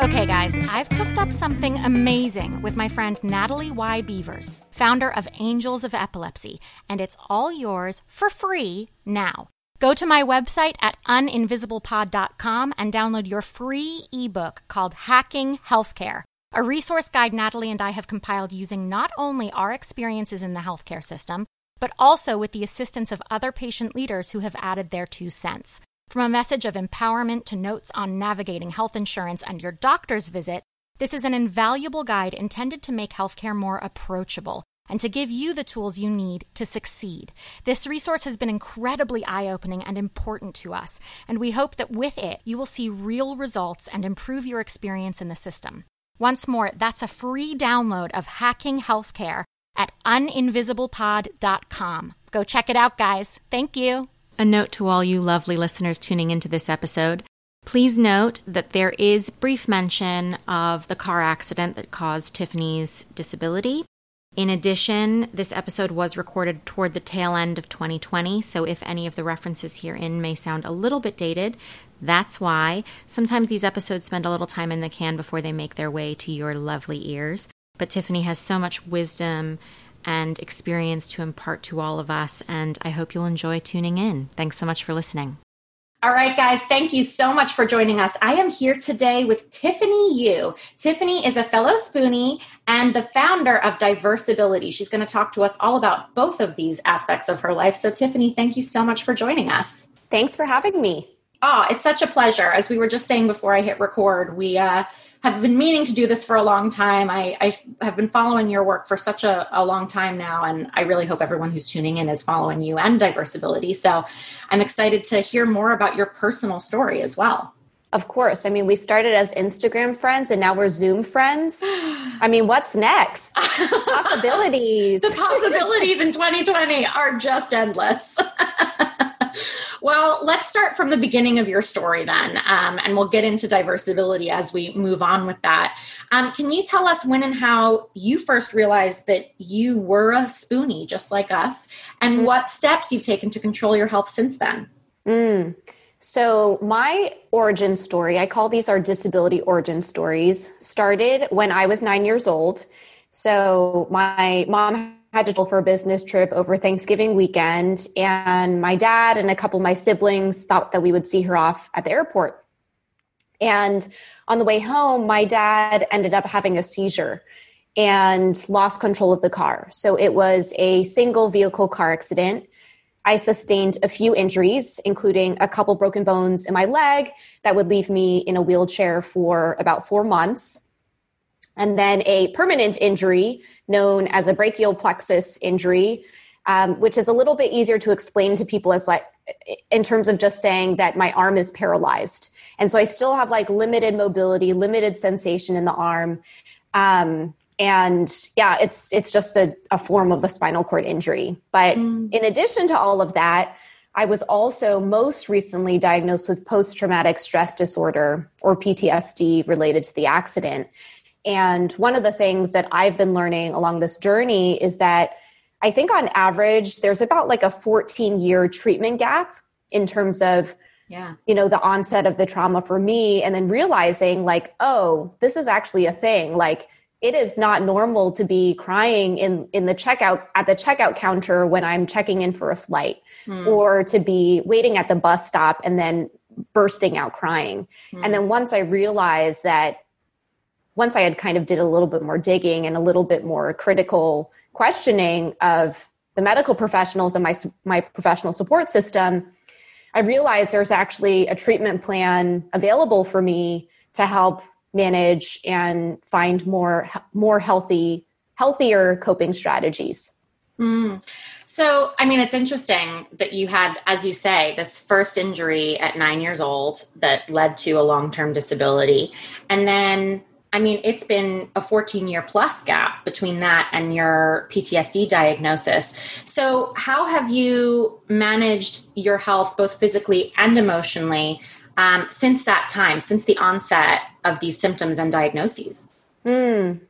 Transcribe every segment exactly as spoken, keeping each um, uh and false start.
Okay, guys, I've cooked up something amazing with my friend Natalie Y. Beavers, founder of Angels of Epilepsy, and it's all yours for free now. Go to my website at uninvisiblepod dot com and download your free ebook called Hacking Healthcare, a resource guide Natalie and I have compiled using not only our experiences in the healthcare system, but also with the assistance of other patient leaders who have added their two cents. From a message of empowerment to notes on navigating health insurance and your doctor's visit, this is an invaluable guide intended to make healthcare more approachable and to give you the tools you need to succeed. This resource has been incredibly eye-opening and important to us, and we hope that with it, you will see real results and improve your experience in the system. Once more, that's a free download of Hacking Healthcare at uninvisiblepod dot com. Go check it out, guys. Thank you. A note to all you lovely listeners tuning into this episode. Please note that there is brief mention of the car accident that caused Tiffany's disability. In addition, this episode was recorded toward the tail end of twenty twenty, so if any of the references herein may sound a little bit dated, that's why. Sometimes these episodes spend a little time in the can before they make their way to your lovely ears. But Tiffany has so much wisdom and experience to impart to all of us, and I hope you'll enjoy tuning in. Thanks so much for listening. All right, guys, thank you so much for joining us. I am here today with Tiffany Yu. Tiffany is a fellow Spoonie and the founder of Diversability. She's going to talk to us all about both of these aspects of her life. So, Tiffany, thank you so much for joining us. Thanks for having me. Oh, it's such a pleasure. As we were just saying before I hit record, we uh, have been meaning to do this for a long time. I, I have been following your work for such a, a long time now, and I really hope everyone who's tuning in is following you and Diversability. So I'm excited to hear more about your personal story as well. Of course. I mean, we started as Instagram friends, and now we're Zoom friends. I mean, what's next? Possibilities. The possibilities in twenty twenty are just endless. Well, let's start from the beginning of your story then, um, and we'll get into Diversability as we move on with that. Um, can you tell us when and how you first realized that you were a Spoonie, just like us, and mm-hmm. what steps you've taken to control your health since then? Mm. So my origin story, I call these our disability origin stories, started when I was nine years old. So my mom had to go for a business trip over Thanksgiving weekend, and my dad and a couple of my siblings thought that we would see her off at the airport. And on the way home, my dad ended up having a seizure and lost control of the car. So it was a single vehicle car accident. I sustained a few injuries, including a couple broken bones in my leg that would leave me in a wheelchair for about four months. And then a permanent injury known as a brachial plexus injury, um, which is a little bit easier to explain to people as like in terms of just saying that my arm is paralyzed. And so I still have like limited mobility, limited sensation in the arm. Um, and yeah, it's it's just a, a form of a spinal cord injury. But mm. in addition to all of that, I was also most recently diagnosed with post-traumatic stress disorder, or P T S D, related to the accident. And one of the things that I've been learning along this journey is that I think on average, there's about like a fourteen year treatment gap in terms of, yeah. you know, the onset of the trauma for me, and then realizing like, oh, this is actually a thing. Like it is not normal to be crying in, in the checkout at the checkout counter when I'm checking in for a flight mm. or to be waiting at the bus stop and then bursting out crying. Mm. And then once I realized that once I had kind of did a little bit more digging and a little bit more critical questioning of the medical professionals and my my professional support system, I realized there's actually a treatment plan available for me to help manage and find more more healthy, healthier coping strategies. Mm. So, I mean, it's interesting that you had, as you say, this first injury at nine years old that led to a long-term disability. And then, I mean, it's been a fourteen year plus gap between that and your P T S D diagnosis. So how have you managed your health, both physically and emotionally, um, since that time, since the onset of these symptoms and diagnoses? Mm.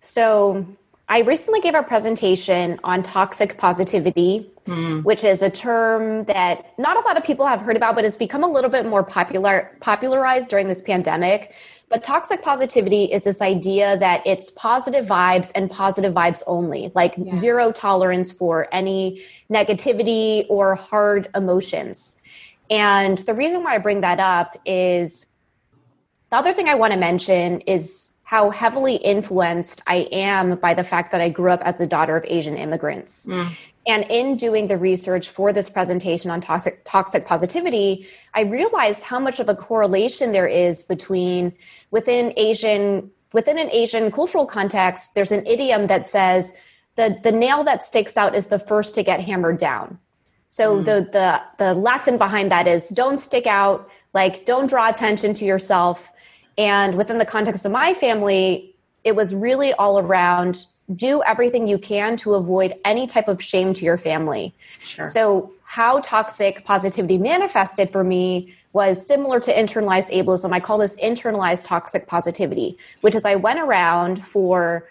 So I recently gave a presentation on toxic positivity, mm. which is a term that not a lot of people have heard about, but it's become a little bit more popular popularized during this pandemic. But toxic positivity is this idea that it's positive vibes and positive vibes only, like yeah. zero tolerance for any negativity or hard emotions. And the reason why I bring that up is the other thing I want to mention is how heavily influenced I am by the fact that I grew up as the daughter of Asian immigrants. Mm. And in doing the research for this presentation on toxic, toxic positivity, I realized how much of a correlation there is between within Asian, within an Asian cultural context, there's an idiom that says the, the nail that sticks out is the first to get hammered down. So mm. the, the, the lesson behind that is don't stick out, like don't draw attention to yourself. And within the context of my family, it was really all around do everything you can to avoid any type of shame to your family. Sure. So how toxic positivity manifested for me was similar to internalized ableism. I call this internalized toxic positivity, which is I went around for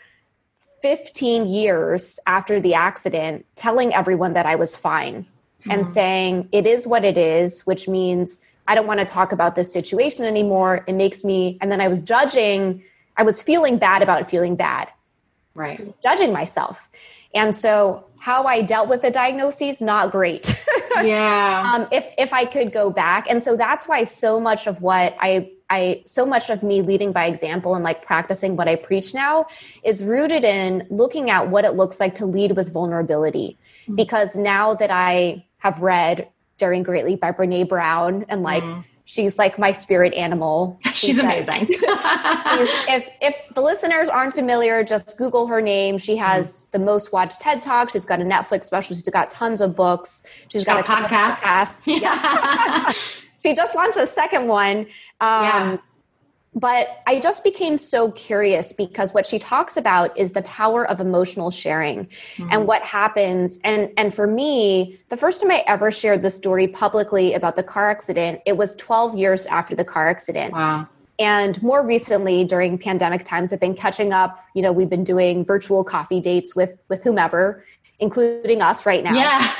fifteen years after the accident telling everyone that I was fine mm-hmm. and saying it is what it is, which means I don't want to talk about this situation anymore. It makes me, and then I was judging, I was feeling bad about feeling bad. Right. Judging myself. And so how I dealt with the diagnoses, not great. Yeah. um, if, if I could go back. And so that's why so much of what I, I, so much of me leading by example and like practicing what I preach now is rooted in looking at what it looks like to lead with vulnerability. Mm-hmm. Because now that I have read Daring Greatly by Brené Brown and like, mm-hmm. she's like my spirit animal. She's said. Amazing. if, if the listeners aren't familiar, just Google her name. She has mm. the most watched TED Talk. She's got a Netflix special. She's got tons of books. She's, she's got, got a podcast. podcast. Yeah. She just launched a second one. Um, yeah. But I just became so curious because what she talks about is the power of emotional sharing mm-hmm. and what happens. And, and for me, the first time I ever shared the story publicly about the car accident, it was twelve years after the car accident. Wow. And more recently during pandemic times, I've been catching up. You know, we've been doing virtual coffee dates with, with whomever, including us right now. Yeah.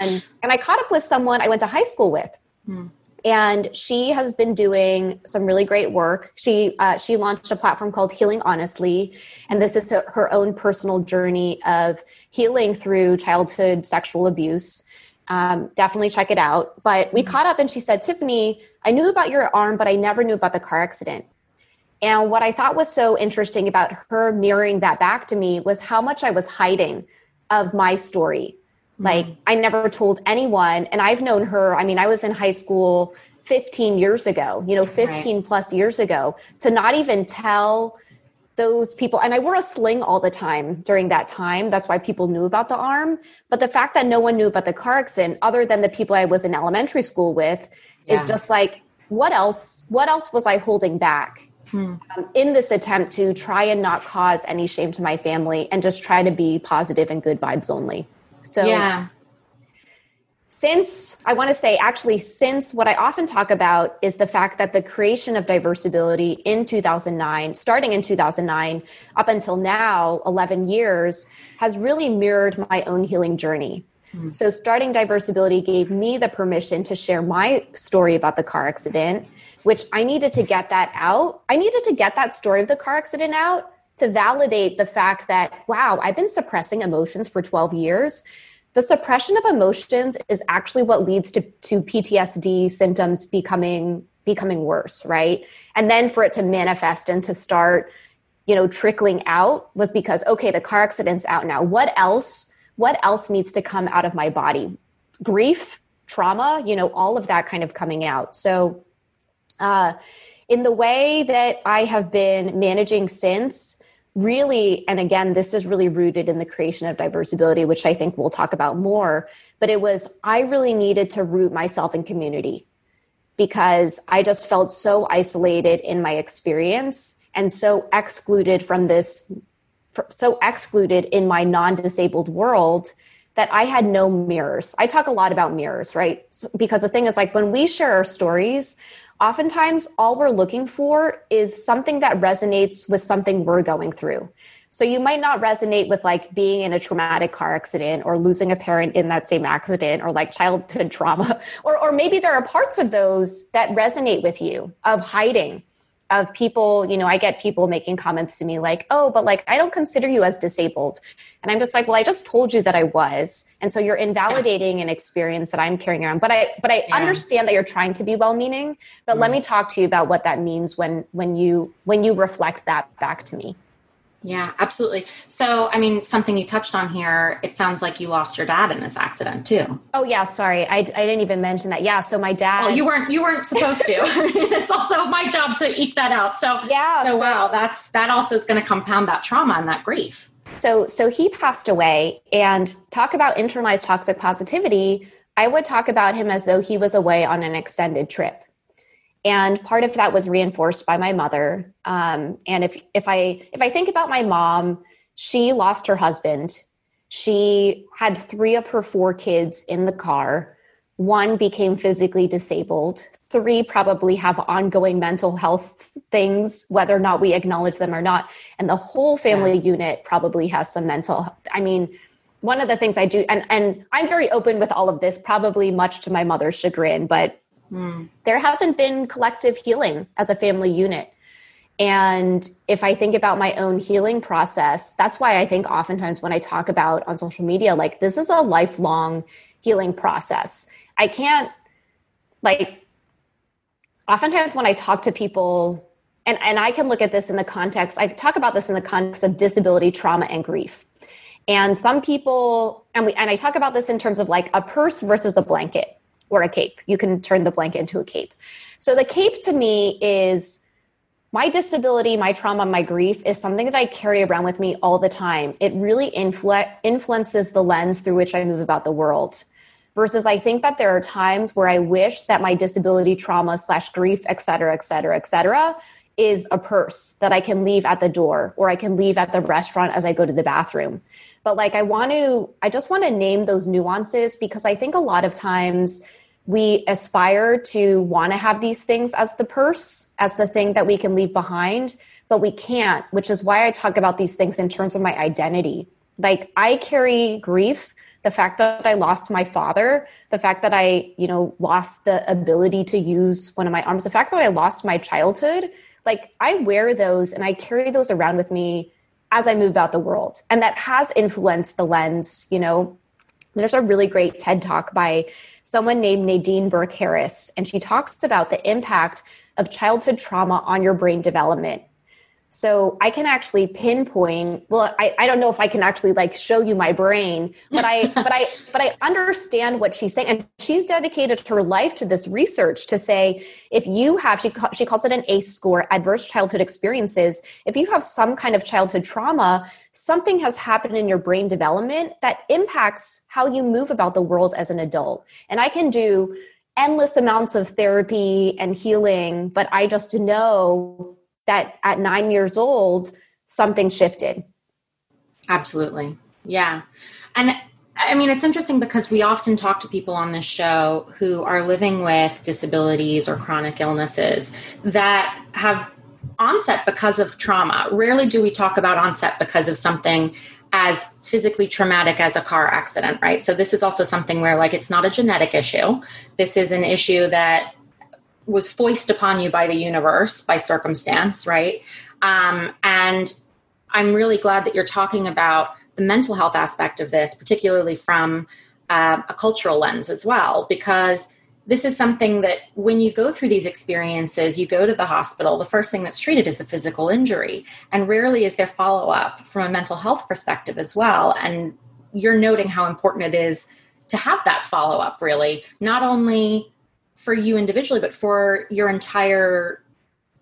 and, and I caught up with someone I went to high school with. Mm. And she has been doing some really great work. She uh, she launched a platform called Healing Honestly. And this is her own personal journey of healing through childhood sexual abuse. Um, definitely check it out. But we caught up and she said, Tiffany, I knew about your arm, but I never knew about the car accident. And what I thought was so interesting about her mirroring that back to me was how much I was hiding of my story. Like I never told anyone, and I've known her. I mean, I was in high school fifteen years ago, you know, fifteen right. plus years ago, to not even tell those people. And I wore a sling all the time during that time. That's why people knew about the arm. But the fact that no one knew about the car accident, other than the people I was in elementary school with, yeah. is just like, what else, what else was I holding back hmm. um, in this attempt to try and not cause any shame to my family and just try to be positive and good vibes only? So yeah. since I want to say actually since what I often talk about is the fact that the creation of Diversability in two thousand nine, starting in two thousand nine up until now, eleven years, has really mirrored my own healing journey. Mm-hmm. So starting Diversability gave me the permission to share my story about the car accident, which I needed to get that out. I needed to get that story of the car accident out to validate the fact that, wow, I've been suppressing emotions for twelve years. The suppression of emotions is actually what leads to, to P T S D symptoms becoming becoming worse, right? And then for it to manifest and to start you know, trickling out was because, okay, the car accident's out now. What else, what else needs to come out of my body? Grief, trauma, you know, all of that kind of coming out. So uh, in the way that I have been managing since, really, and again, this is really rooted in the creation of Diversability, which I think we'll talk about more, but it was, I really needed to root myself in community because I just felt so isolated in my experience and so excluded from this, so excluded in my non-disabled world that I had no mirrors. I talk a lot about mirrors, right? Because the thing is, like, when we share our stories, oftentimes all we're looking for is something that resonates with something we're going through. So you might not resonate with like being in a traumatic car accident or losing a parent in that same accident or like childhood trauma, or, or maybe there are parts of those that resonate with you, of hiding, of people, you know, I get people making comments to me like, oh, but like, I don't consider you as disabled. And I'm just like, well, I just told you that I was. And so you're invalidating yeah. an experience that I'm carrying around. But I, but I yeah. understand that you're trying to be well-meaning, but mm. let me talk to you about what that means when, when you, when you reflect that back to me. Yeah, absolutely. So, I mean, something you touched on here, it sounds like you lost your dad in this accident too. Oh yeah. Sorry. I, I didn't even mention that. Yeah. So my dad, well, you weren't, you weren't supposed to, it's also my job to eke that out. So, yeah, so, so wow, that's, that also is going to compound that trauma and that grief. So, so he passed away, and talk about internalized toxic positivity. I would talk about him as though he was away on an extended trip. And part of that was reinforced by my mother. Um, and if if I if I think about my mom, she lost her husband. She had three of her four kids in the car. One became physically disabled. Three probably have ongoing mental health things, whether or not we acknowledge them or not. And the whole family yeah. unit probably has some mental health. I mean, one of the things I do, and, and I'm very open with all of this, probably much to my mother's chagrin, but Mm. there hasn't been collective healing as a family unit. And if I think about my own healing process, that's why I think oftentimes when I talk about on social media, like, this is a lifelong healing process. I can't, like, oftentimes when I talk to people, and, and I can look at this in the context, I talk about this in the context of disability, trauma, and grief. And some people, and we, and I talk about this in terms of like a purse versus a blanket. Or a cape. You can turn the blanket into a cape. So the cape to me is my disability, my trauma, my grief is something that I carry around with me all the time. It really influ- influences the lens through which I move about the world. Versus I think that there are times where I wish that my disability, trauma, slash grief, et cetera, et cetera, et cetera, is a purse that I can leave at the door, or I can leave at the restaurant as I go to the bathroom. But like, I want to, I just want to name those nuances, because I think a lot of times we aspire to want to have these things as the purse, as the thing that we can leave behind, but we can't, which is why I talk about these things in terms of my identity. Like, I carry grief, the fact that I lost my father, the fact that I, you know, lost the ability to use one of my arms, the fact that I lost my childhood. Like, I wear those and I carry those around with me as I move about the world. And that has influenced the lens. You know, there's a really great TED Talk by someone named Nadine Burke Harris, and she talks about the impact of childhood trauma on your brain development. So I can actually pinpoint, well, I, I don't know if I can actually like show you my brain, but I, but I, but I understand what she's saying. And she's dedicated her life to this research to say, if you have, she, she calls it an ACE score, adverse childhood experiences. If you have some kind of childhood trauma, something has happened in your brain development that impacts how you move about the world as an adult. And I can do endless amounts of therapy and healing, but I just know that at nine years old, something shifted. Absolutely. Yeah. And I mean, it's interesting because we often talk to people on this show who are living with disabilities or chronic illnesses that have onset because of trauma. Rarely do we talk about onset because of something as physically traumatic as a car accident, right? So this is also something where, like, it's not a genetic issue. This is an issue that was foisted upon you by the universe, by circumstance, right? Um, and I'm really glad that you're talking about the mental health aspect of this, particularly from uh, a cultural lens as well, because this is something that when you go through these experiences, you go to the hospital, the first thing that's treated is the physical injury. And rarely is there follow-up from a mental health perspective as well. And you're noting how important it is to have that follow-up, really, not only for you individually, but for your entire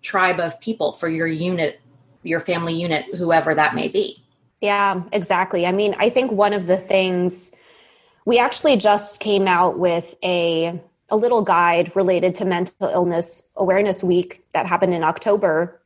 tribe of people, for your unit, your family unit, whoever that may be. Yeah, exactly. I mean, I think one of the things, we actually just came out with a a little guide related to Mental Illness Awareness Week that happened in October.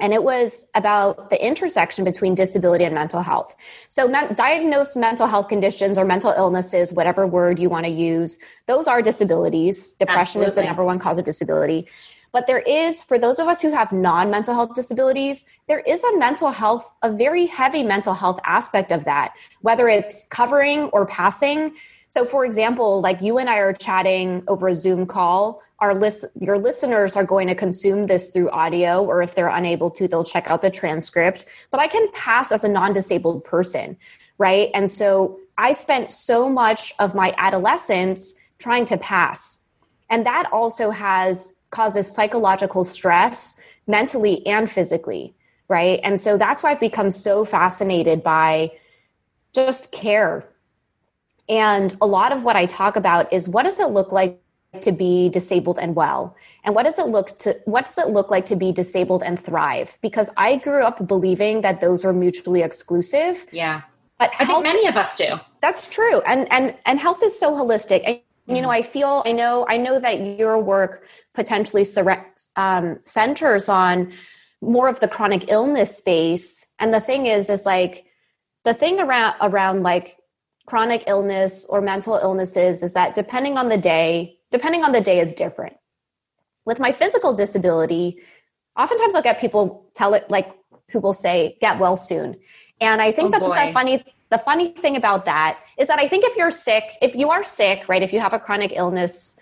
And it was about the intersection between disability and mental health. So men- diagnosed mental health conditions or mental illnesses, whatever word you want to use, those are disabilities. Depression Absolutely. Is the number one cause of disability. But there is, for those of us who have non-mental health disabilities, there is a mental health, a very heavy mental health aspect of that, whether it's covering or passing. So for example, like you and I are chatting over a Zoom call, our list, your listeners are going to consume this through audio, or if they're unable to, they'll check out the transcript, but I can pass as a non-disabled person, right? And so I spent so much of my adolescence trying to pass. And that also has causes psychological stress, mentally and physically, right? And so that's why I've become so fascinated by just care. And a lot of what I talk about is what does it look like to be disabled and well? And what does it look to what does it look like to be disabled and thrive? Because I grew up believing that those were mutually exclusive. Yeah. But health, I think many of us do. That's true. And and and health is so holistic. And mm-hmm. you know, I feel I know I know that your work potentially sur- um, centers on more of the chronic illness space. And the thing is is like the thing around around like chronic illness or mental illnesses is that depending on the day, depending on the day is different. With my physical disability, oftentimes I'll get people tell it like who will say, get well soon. And I think oh that's the funny, the funny thing about that is that I think if you're sick, if you are sick, right, if you have a chronic illness,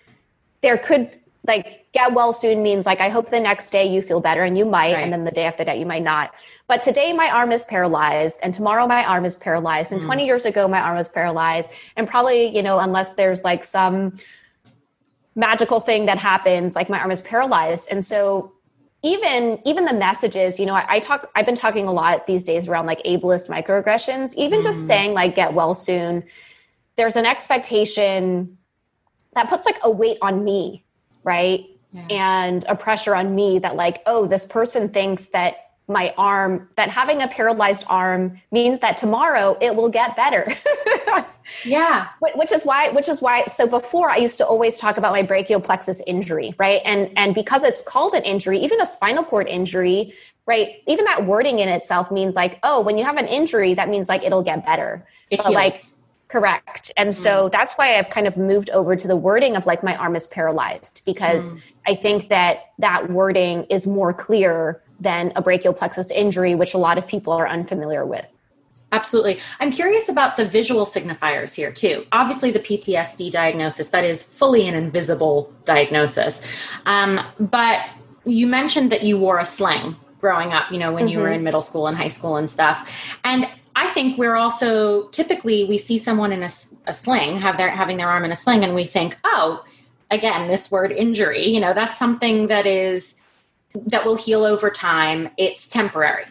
there could like get well soon means like, I hope the next day you feel better and you might, right. And then the day after that you might not. But today my arm is paralyzed and tomorrow my arm is paralyzed and mm. twenty years ago my arm was paralyzed. And probably, you know, unless there's like some magical thing that happens, like my arm is paralyzed. And so even, even the messages, you know, I, I talk, I've been talking a lot these days around like ableist microaggressions, even mm. just saying like, get well soon, there's an expectation that puts like a weight on me. Right. Yeah. And a pressure on me that like, oh, this person thinks that my arm, that having a paralyzed arm means that tomorrow it will get better. yeah. Which is why, which is why, so before I used to always talk about my brachial plexus injury, right? And, and because it's called an injury, even a spinal cord injury, right? Even that wording in itself means like, oh, when you have an injury, that means like, it'll get better. It but heals. Like, correct. And so mm. that's why I've kind of moved over to the wording of like my arm is paralyzed, because mm. I think that that wording is more clear than a brachial plexus injury, which a lot of people are unfamiliar with. Absolutely. I'm curious about the visual signifiers here too. Obviously the P T S D diagnosis, that is fully an invisible diagnosis. Um, but you mentioned that you wore a sling growing up, you know, when mm-hmm. you were in middle school and high school and stuff. And I think we're also, typically we see someone in a, a sling, have their, having their arm in a sling, and we think, oh, again, this word injury, you know, that's something that is, that will heal over time. It's temporary.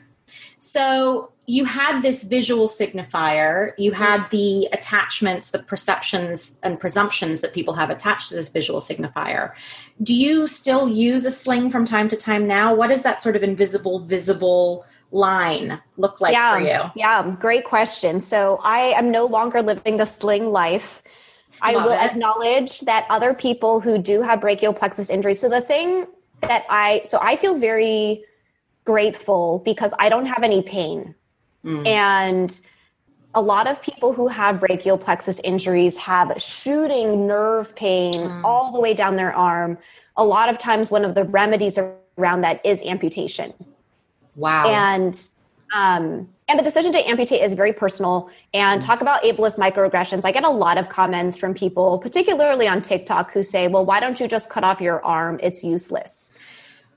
So you had this visual signifier, you had the attachments, the perceptions and presumptions that people have attached to this visual signifier. Do you still use a sling from time to time now? What is that sort of invisible, visible line look like yeah, for you? Yeah, great question. So I am no longer living the sling life. Love I will it. acknowledge that other people who do have brachial plexus injury. So the thing that I, so I feel very grateful because I don't have any pain. Mm. And a lot of people who have brachial plexus injuries have shooting nerve pain mm. all the way down their arm. A lot of times one of the remedies around that is amputation. Wow. And, um, and the decision to amputate is very personal. And mm. talk about ableist microaggressions. I get a lot of comments from people, particularly on TikTok, who say, well, why don't you just cut off your arm? It's useless.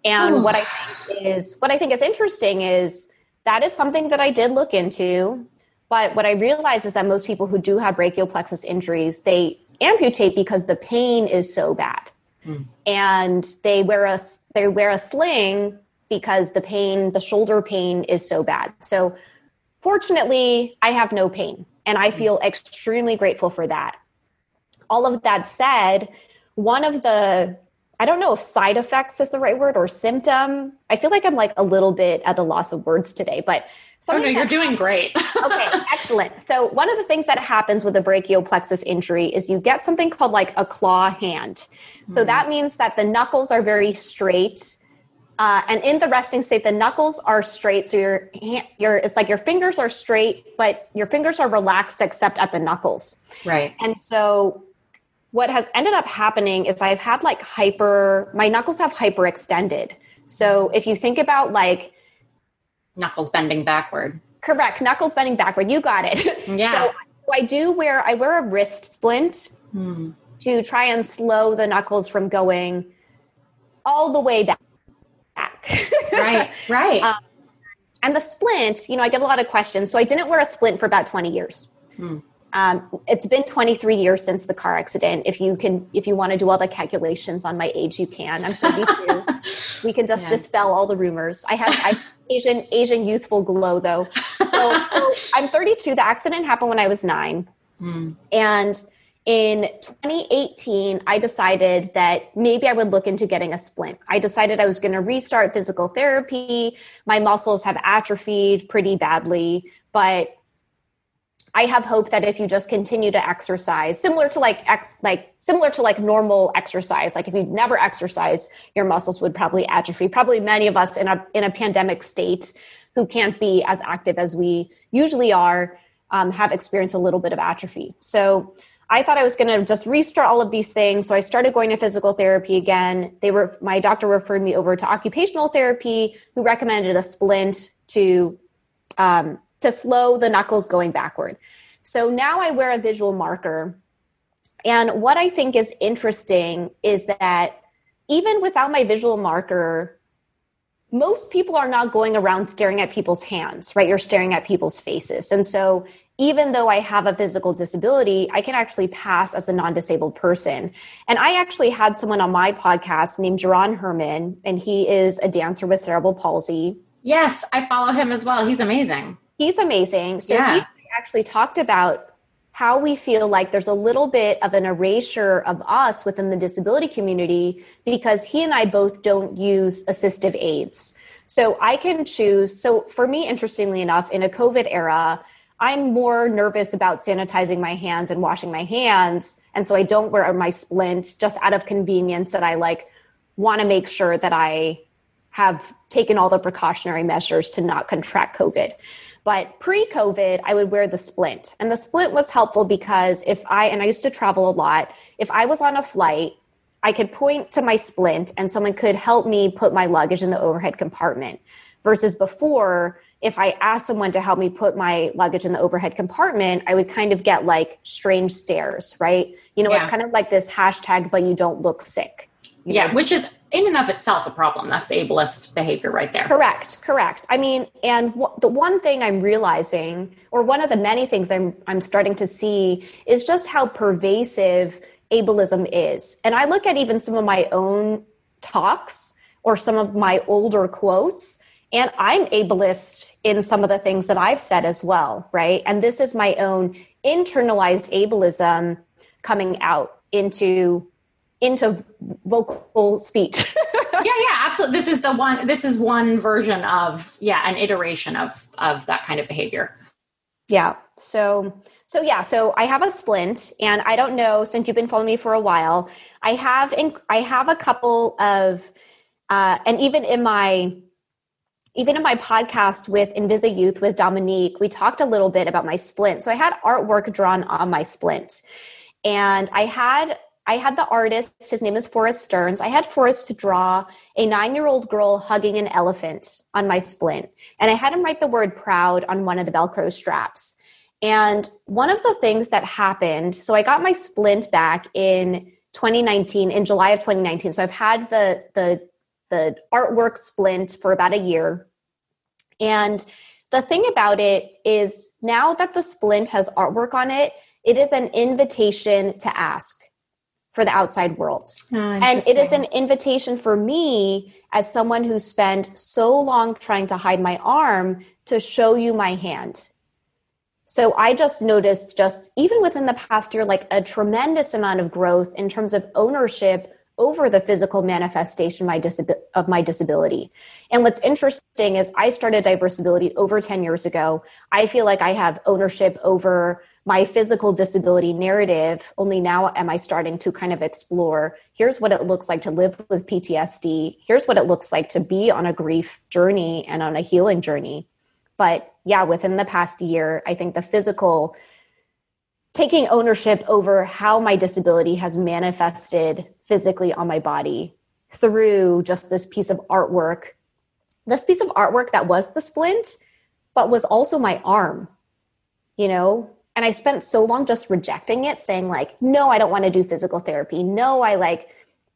And Ooh. what I think is, what I think is interesting is that is something that I did look into, but what I realized is that most people who do have brachial plexus injuries, they amputate because the pain is so bad. Mm. And they wear a, they wear a sling because the pain, the shoulder pain is so bad. So fortunately, I have no pain, and I feel extremely grateful for that. All of that said, one of the, I don't know if side effects is the right word or symptom. I feel like I'm like a little bit at a loss of words today, but something. Oh, no, you're doing great. Okay, excellent. So one of the things that happens with a brachial plexus injury is you get something called like a claw hand. Mm-hmm. So that means that the knuckles are very straight. Uh, and in the resting state, the knuckles are straight. So your hand, your, it's like your fingers are straight, but your fingers are relaxed except at the knuckles. Right. And so what has ended up happening is I've had like hyper, my knuckles have hyperextended. So if you think about like knuckles bending backward, correct. Knuckles bending backward. You got it. Yeah. So I do wear, I wear a wrist splint mm. to try and slow the knuckles from going all the way back. Right. Right. Um, and the splint, you know, I get a lot of questions. So I didn't wear a splint for about twenty years. Mm. Um, it's been twenty-three years since the car accident. If you can, if you want to do all the calculations on my age, you can. I'm thirty-two. We can just yeah. dispel all the rumors. I have I, Asian, Asian youthful glow though. So, so I'm thirty-two. The accident happened when I was nine. Mm. And in twenty eighteen, I decided that maybe I would look into getting a splint. I decided I was going to restart physical therapy. My muscles have atrophied pretty badly, but I have hope that if you just continue to exercise, similar to like, ex- like similar to like normal exercise, like if you never exercise, your muscles would probably atrophy. Probably many of us in a in a pandemic state who can't be as active as we usually are um, have experienced a little bit of atrophy. So I thought I was going to just restart all of these things. So I started going to physical therapy again. They were my doctor referred me over to occupational therapy, who recommended a splint to. Um, to slow the knuckles going backward. So now I wear a visual marker. And what I think is interesting is that even without my visual marker, most people are not going around staring at people's hands, right? You're staring at people's faces. And so even though I have a physical disability, I can actually pass as a non-disabled person. And I actually had someone on my podcast named Jerron Herman, and he is a dancer with cerebral palsy. Yes, I follow him as well. He's amazing. He's amazing. So yeah. He actually talked about how we feel like there's a little bit of an erasure of us within the disability community because he and I both don't use assistive aids. So I can choose. So for me, interestingly enough, in a COVID era, I'm more nervous about sanitizing my hands and washing my hands. And so I don't wear my splint just out of convenience that I like want to make sure that I have taken all the precautionary measures to not contract COVID. But pre-COVID, I would wear the splint. And the splint was helpful because if I, and I used to travel a lot, if I was on a flight, I could point to my splint and someone could help me put my luggage in the overhead compartment. Versus before, if I asked someone to help me put my luggage in the overhead compartment, I would kind of get like strange stares, right? You know, yeah. It's kind of like this hashtag, but you don't look sick. Yeah, know? Which is in and of itself a problem. That's ableist behavior right there. Correct, correct. I mean, and w- the one thing I'm realizing, or one of the many things I'm I'm starting to see, is just how pervasive ableism is. And I look at even some of my own talks or some of my older quotes, and I'm ableist in some of the things that I've said as well, right? And this is my own internalized ableism coming out into into vocal speech. yeah, yeah, absolutely. This is the one, this is one version of, yeah, an iteration of, of that kind of behavior. Yeah. So, so yeah, so I have a splint, and I don't know, since you've been following me for a while, I have, in, I have a couple of, uh, and even in my, even in my podcast with Invisa Youth with Dominique, we talked a little bit about my splint. So I had artwork drawn on my splint, and I had I had the artist, his name is Forrest Stearns. I had Forrest to draw a nine-year-old girl hugging an elephant on my splint. And I had him write the word proud on one of the Velcro straps. And one of the things that happened, so I got my splint back in twenty nineteen, in July of twenty nineteen. So I've had the, the, the artwork splint for about a year. And the thing about it is now that the splint has artwork on it, It is an invitation to ask for the outside world. Oh, and it is an invitation for me as someone who spent so long trying to hide my arm to show you my hand. So I just noticed just even within the past year, like a tremendous amount of growth in terms of ownership over the physical manifestation of my, disab- of my disability. And what's interesting is I started Diversability over ten years ago. I feel like I have ownership over my physical disability narrative, only now am I starting to kind of explore, here's what it looks like to live with P T S D. Here's what it looks like to be on a grief journey and on a healing journey. But yeah, within the past year, I think the physical, taking ownership over how my disability has manifested physically on my body through just this piece of artwork, this piece of artwork that was the splint, but was also my arm, you know? And I spent so long just rejecting it, saying like, no, I don't want to do physical therapy. No, I like,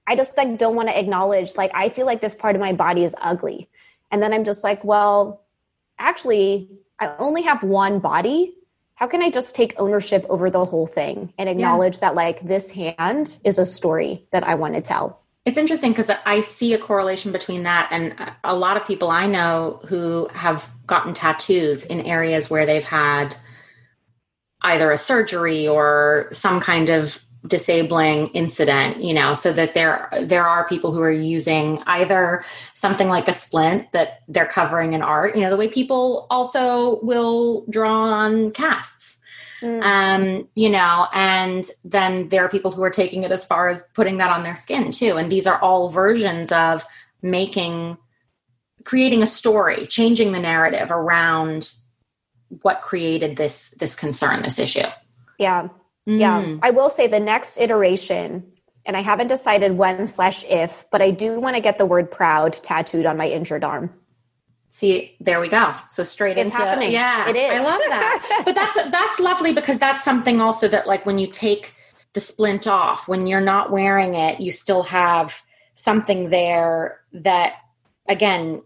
I just like don't want to acknowledge, like, I feel like this part of my body is ugly. And then I'm just like, well, actually, I only have one body. How can I just take ownership over the whole thing and acknowledge yeah. that like this hand is a story that I want to tell? It's interesting because I see a correlation between that and a lot of people I know who have gotten tattoos in areas where they've had either a surgery or some kind of disabling incident, you know, so that there, there are people who are using either something like a splint that they're covering in art, you know, the way people also will draw on casts, mm. um, you know, and then there are people who are taking it as far as putting that on their skin too. And these are all versions of making, creating a story, changing the narrative around what created this, this concern, this issue. Yeah. Mm. Yeah. I will say the next iteration, and I haven't decided when slash if, but I do want to get the word proud tattooed on my injured arm. See, there we go. So straight it's into happening. Yeah, it is. I love that. But that's, that's lovely because that's something also that like when you take the splint off, when you're not wearing it, you still have something there that again,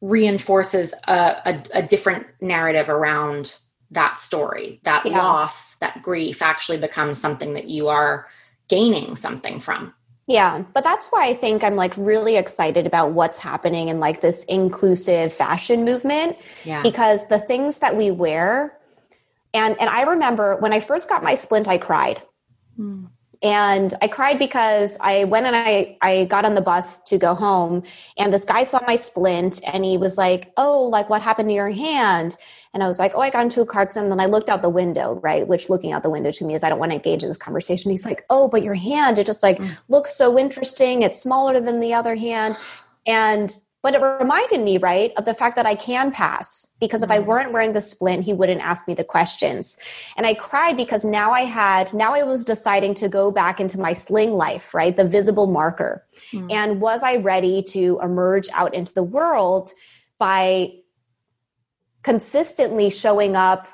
reinforces a, a, a different narrative around that story, that yeah. loss, that grief actually becomes something that you are gaining something from. Yeah. But that's why I think I'm like really excited about what's happening in like this inclusive fashion movement, yeah. because the things that we wear. And, and I remember when I first got my splint, I cried. Mm. And I cried because I went and I, I got on the bus to go home and this guy saw my splint and he was like, oh, like what happened to your hand? And I was like, oh, I got into a car accident. And then I looked out the window, right? Which looking out the window to me is I don't want to engage in this conversation. He's like, oh, but your hand, it just like mm. looks so interesting. It's smaller than the other hand. And, but it reminded me, right, of the fact that I can pass because if I weren't wearing the splint, he wouldn't ask me the questions. And I cried because now I had, now I was deciding to go back into my sling life, right? The visible marker. Mm. And was I ready to emerge out into the world by consistently showing up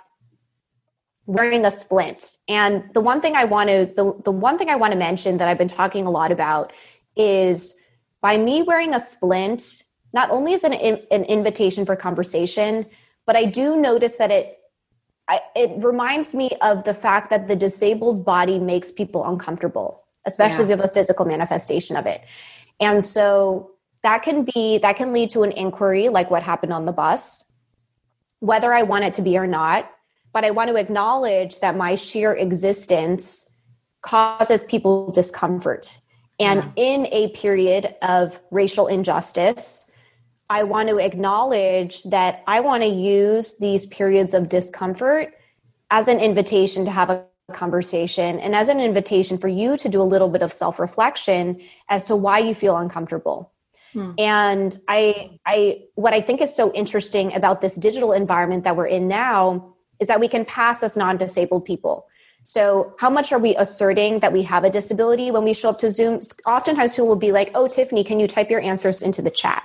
wearing a splint? And the one thing I want to, the, the one thing I want to mention that I've been talking a lot about is by me wearing a splint, not only is it an, an invitation for conversation, but I do notice that it, I, it reminds me of the fact that the disabled body makes people uncomfortable, especially yeah. if you have a physical manifestation of it. And so that can be, that can lead to an inquiry like what happened on the bus, whether I want it to be or not, but I want to acknowledge that my sheer existence causes people discomfort. And yeah. in a period of racial injustice, I want to acknowledge that I want to use these periods of discomfort as an invitation to have a conversation and as an invitation for you to do a little bit of self-reflection as to why you feel uncomfortable. Hmm. And I, I, what I think is so interesting about this digital environment that we're in now is that we can pass as non-disabled people. So how much are we asserting that we have a disability when we show up to Zoom? Oftentimes people will be like, oh, Tiffany, can you type your answers into the chat?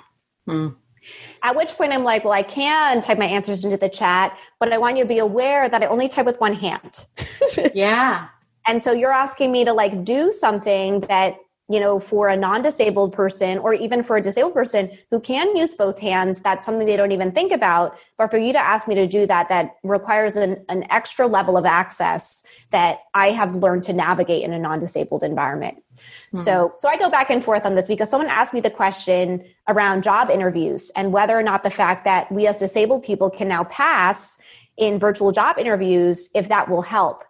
Hmm. At which point I'm like, well, I can type my answers into the chat, but I want you to be aware that I only type with one hand. Yeah. And so you're asking me to like do something that you know, for a non-disabled person or even for a disabled person who can use both hands, that's something they don't even think about. But for you to ask me to do that, that requires an, an extra level of access that I have learned to navigate in a non-disabled environment. Mm-hmm. So, so I go back and forth on this because someone asked me the question around job interviews and whether or not the fact that we as disabled people can now pass in virtual job interviews, if that will help.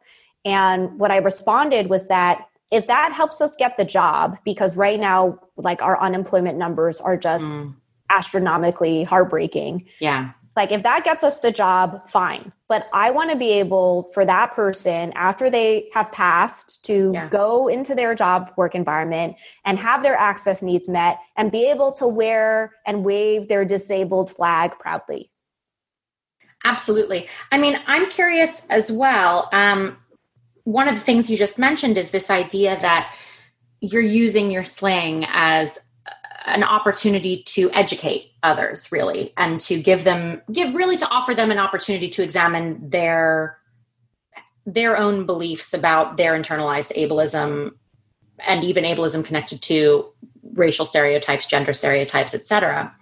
And what I responded was that if that helps us get the job, because right now, like our unemployment numbers are just mm. astronomically heartbreaking. Yeah. Like if that gets us the job, fine. But I want to be able for that person after they have passed to yeah. go into their job work environment and have their access needs met and be able to wear and wave their disabled flag proudly. Absolutely. I mean, I'm curious as well. Um, One of the things you just mentioned is this idea that you're using your slang as an opportunity to educate others, really, and to give them, give really to offer them an opportunity to examine their, their own beliefs about their internalized ableism and even ableism connected to racial stereotypes, gender stereotypes, et cetera.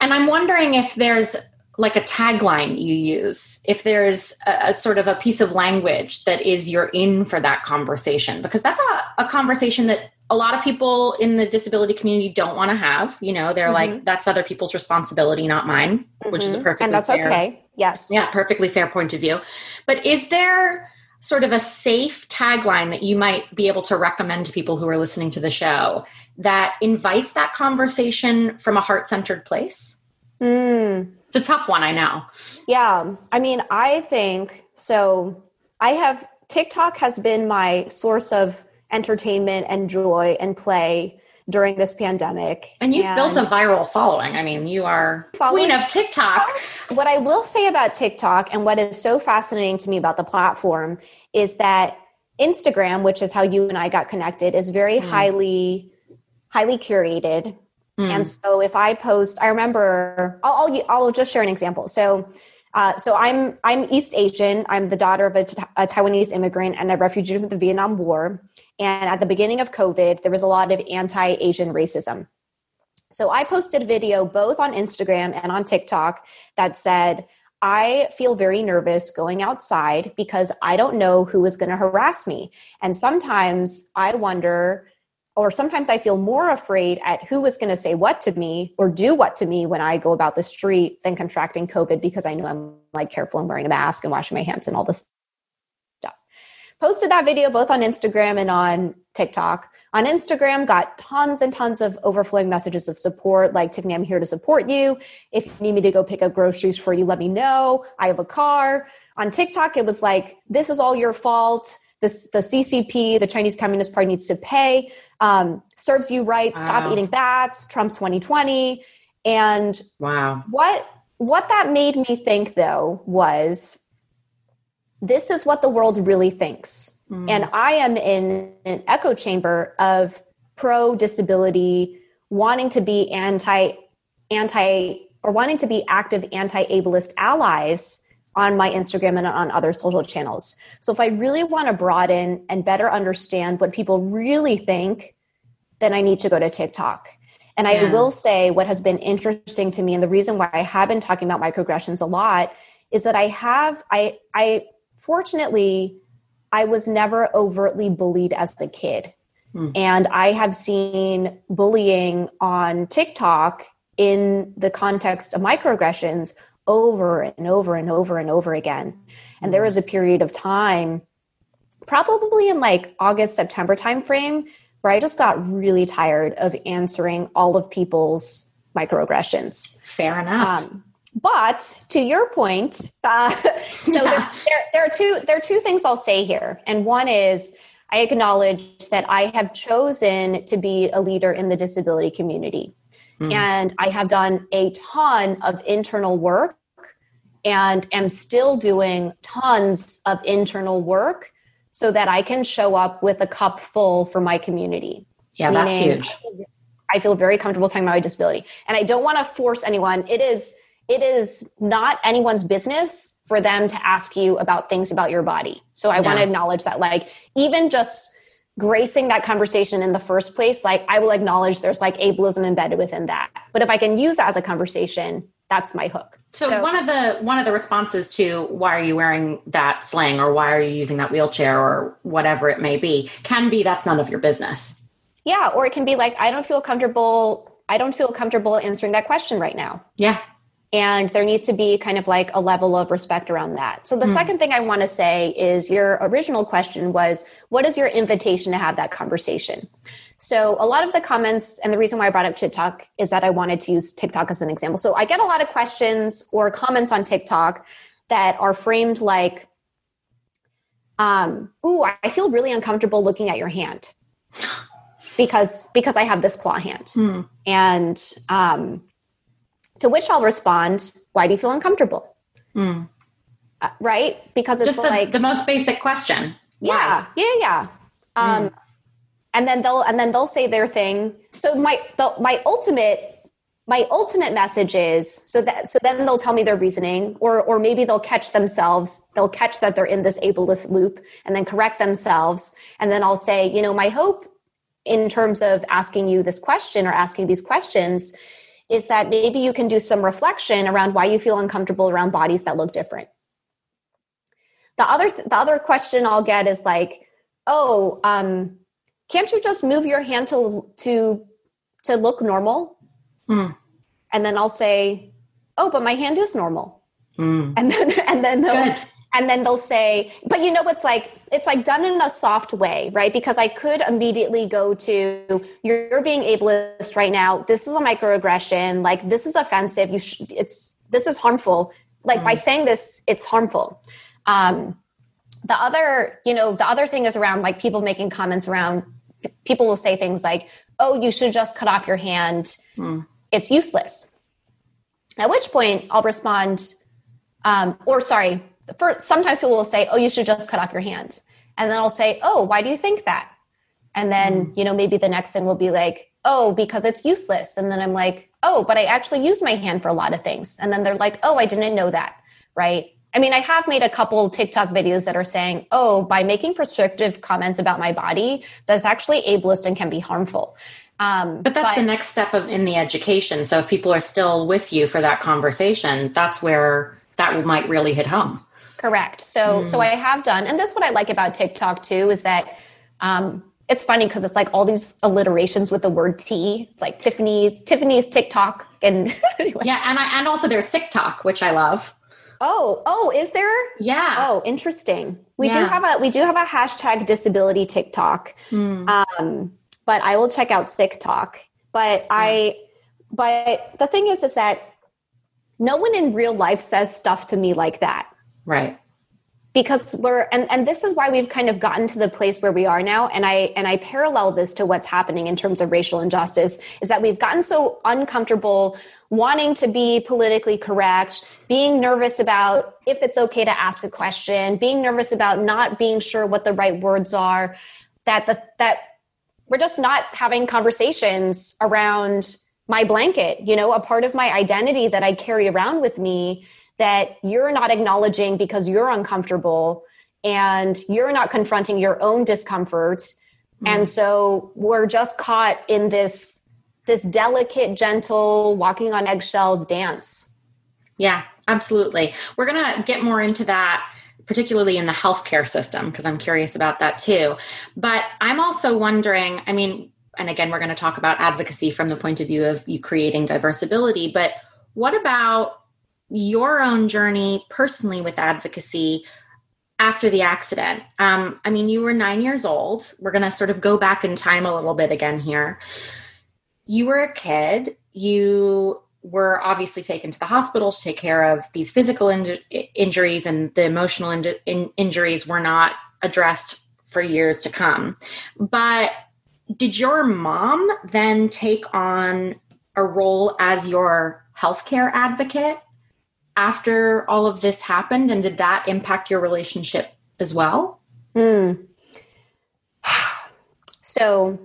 And I'm wondering if there's like a tagline you use, if there's a, a sort of a piece of language that is your in for that conversation, because that's a, a conversation that a lot of people in the disability community don't want to have. You know, they're mm-hmm. like, that's other people's responsibility, not mine, mm-hmm. which is a perfectly and that's fair, okay. Yes. Yeah. Perfectly fair point of view. But is there sort of a safe tagline that you might be able to recommend to people who are listening to the show that invites that conversation from a heart-centered place? Mm. It's a tough one, I know. Yeah. I mean, I think, so I have, TikTok has been my source of entertainment and joy and play during this pandemic. And you've and built a viral following. I mean, you are queen of TikTok. What I will say about TikTok and what is so fascinating to me about the platform is that Instagram, which is how you and I got connected, is very mm. highly, highly curated. Mm. And so if I post, I remember, I'll, I'll, I'll just share an example. So, uh, so I'm, I'm East Asian. I'm the daughter of a, a Taiwanese immigrant and a refugee from the Vietnam War. And at the beginning of COVID, there was a lot of anti-Asian racism. So I posted a video both on Instagram and on TikTok that said, I feel very nervous going outside because I don't know who is going to harass me. And sometimes I wonder, or sometimes I feel more afraid at who is going to say what to me or do what to me when I go about the street than contracting COVID because I know I'm like careful and wearing a mask and washing my hands and all this stuff. Posted that video both on Instagram and on TikTok. On Instagram, got tons and tons of overflowing messages of support like, Tiffany, I'm here to support you. If you need me to go pick up groceries for you, let me know. I have a car. On TikTok, it was like, this is all your fault. This, the C C P, the Chinese Communist Party needs to pay. Um, serves you right. Stop wow. eating bats. Trump twenty twenty. And wow. what what that made me think, though, was this is what the world really thinks. Mm. And I am in an echo chamber of pro-disability, wanting to be anti, anti, or wanting to be active anti-ableist allies on my Instagram and on other social channels. So if I really want to broaden and better understand what people really think, then I need to go to TikTok. And yeah. I will say what has been interesting to me and the reason why I have been talking about microaggressions a lot is that I have, I, I fortunately, I was never overtly bullied as a kid. Mm. And I have seen bullying on TikTok in the context of microaggressions over and over and over and over again. And there was a period of time, probably in like August, September timeframe, where I just got really tired of answering all of people's microaggressions. Fair enough. Um, but to your point, uh, so yeah. there, there, there are two, there are two things I'll say here. And one is I acknowledge that I have chosen to be a leader in the disability community. Mm. And I have done a ton of internal work and am still doing tons of internal work so that I can show up with a cup full for my community. Yeah, meaning that's huge. I feel, I feel very comfortable talking about my disability. And I don't want to force anyone. It is, it is not anyone's business for them to ask you about things about your body. So I no. want to acknowledge that, like, even just gracing that conversation in the first place, like I will acknowledge there's like ableism embedded within that. But if I can use that as a conversation, that's my hook. So, so one of the one of the responses to why are you wearing that sling or why are you using that wheelchair or whatever it may be can be that's none of your business. Yeah. Or it can be like, I don't feel comfortable. I don't feel comfortable answering that question right now. Yeah. And there needs to be kind of like a level of respect around that. So the mm. second thing I want to say is your original question was, what is your invitation to have that conversation? So a lot of the comments, and the reason why I brought up TikTok is that I wanted to use TikTok as an example. So I get a lot of questions or comments on TikTok that are framed like, um, ooh, I feel really uncomfortable looking at your hand because, because I have this claw hand. Mm. And, um, to which I'll respond, why do you feel uncomfortable? Mm. Uh, right? Because it's just the, like the most basic question. Yeah. Why? Yeah. Yeah. Um, mm. And then they'll, and then they'll say their thing. So my, the, my ultimate, my ultimate message is so that, so then they'll tell me their reasoning or, or maybe they'll catch themselves. They'll catch that they're in this ableist loop and then correct themselves. And then I'll say, you know, my hope in terms of asking you this question or asking these questions is that maybe you can do some reflection around why you feel uncomfortable around bodies that look different. The other th- the other question I'll get is like, oh, um, can't you just move your hand to to to look normal? Mm. And then I'll say, oh, but my hand is normal. Mm. And then and then they'll, and then they'll say, but you know, it's like it's like done in a soft way, right? Because I could immediately go to you're, you're being ableist right now. This is a microaggression. Like this is offensive. You sh- it's this is harmful. Like mm. by saying this, it's harmful. Um, the other, you know, the other thing is around like people making comments around. People will say things like, "Oh, you should just cut off your hand. Mm. It's useless." At which point, I'll respond, um, or sorry. For, sometimes people will say, oh, you should just cut off your hand. And then I'll say, oh, why do you think that? And then, mm. you know, maybe the next thing will be like, oh, because it's useless. And then I'm like, oh, but I actually use my hand for a lot of things. And then they're like, oh, I didn't know that. Right. I mean, I have made a couple TikTok videos that are saying, oh, by making prescriptive comments about my body, that's actually ableist and can be harmful. Um, but that's but, the next step of in the education. So if people are still with you for that conversation, that's where that might really hit home. Correct. So, mm. so I have done, and that's what I like about TikTok too, is that, um, it's funny cause it's like all these alliterations with the word T. It's like Tiffany's, Tiffany's TikTok. And anyway. Yeah. And I, and also there's TikTok, which I love. Oh, oh, is there? Yeah. Oh, interesting. We yeah. do have a, we do have a hashtag disability TikTok. Mm. Um, but I will check out TikTok, but yeah. I, but the thing is, is that no one in real life says stuff to me like that. Right. Because we're, and, and this is why we've kind of gotten to the place where we are now. And I, and I parallel this to what's happening in terms of racial injustice is that we've gotten so uncomfortable wanting to be politically correct, being nervous about if it's okay to ask a question, being nervous about not being sure what the right words are, that, the, that we're just not having conversations around my blanket, you know, a part of my identity that I carry around with me that you're not acknowledging because you're uncomfortable and you're not confronting your own discomfort. Mm. And so we're just caught in this, this delicate, gentle, walking on eggshells dance. Yeah, absolutely. We're going to get more into that, particularly in the healthcare system, because I'm curious about that too. But I'm also wondering, I mean, and again, we're going to talk about advocacy from the point of view of you creating Diversability, but what about your own journey personally with advocacy after the accident? Um, I mean, you were nine years old. We're going to sort of go back in time a little bit again here. You were a kid. You were obviously taken to the hospital to take care of these physical in- injuries, and the emotional in- in- injuries were not addressed for years to come. But did your mom then take on a role as your healthcare advocate after all of this happened, and did that impact your relationship as well? Mm. So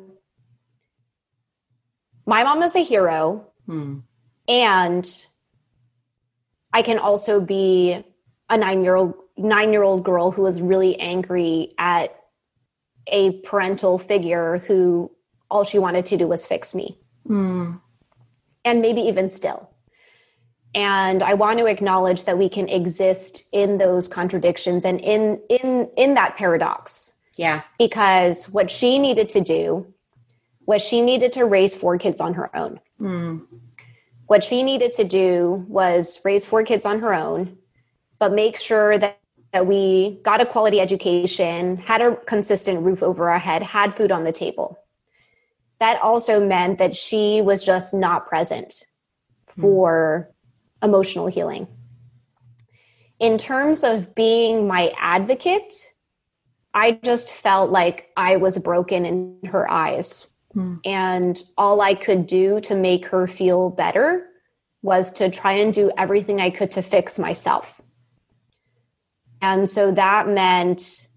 my mom is a hero, mm. and I can also be a nine-year-old nine-year-old girl who is really angry at a parental figure who all she wanted to do was fix me. Mm. And maybe even still. And I want to acknowledge that we can exist in those contradictions and in, in, in that paradox. Yeah. Because what she needed to do was she needed to raise four kids on her own. Mm. What she needed to do was raise four kids on her own, but make sure that, that we got a quality education, had a consistent roof over our head, had food on the table. That also meant that she was just not present for mm. emotional healing. In terms of being my advocate, I just felt like I was broken in her eyes. Mm. And all I could do to make her feel better was to try and do everything I could to fix myself. And so that meant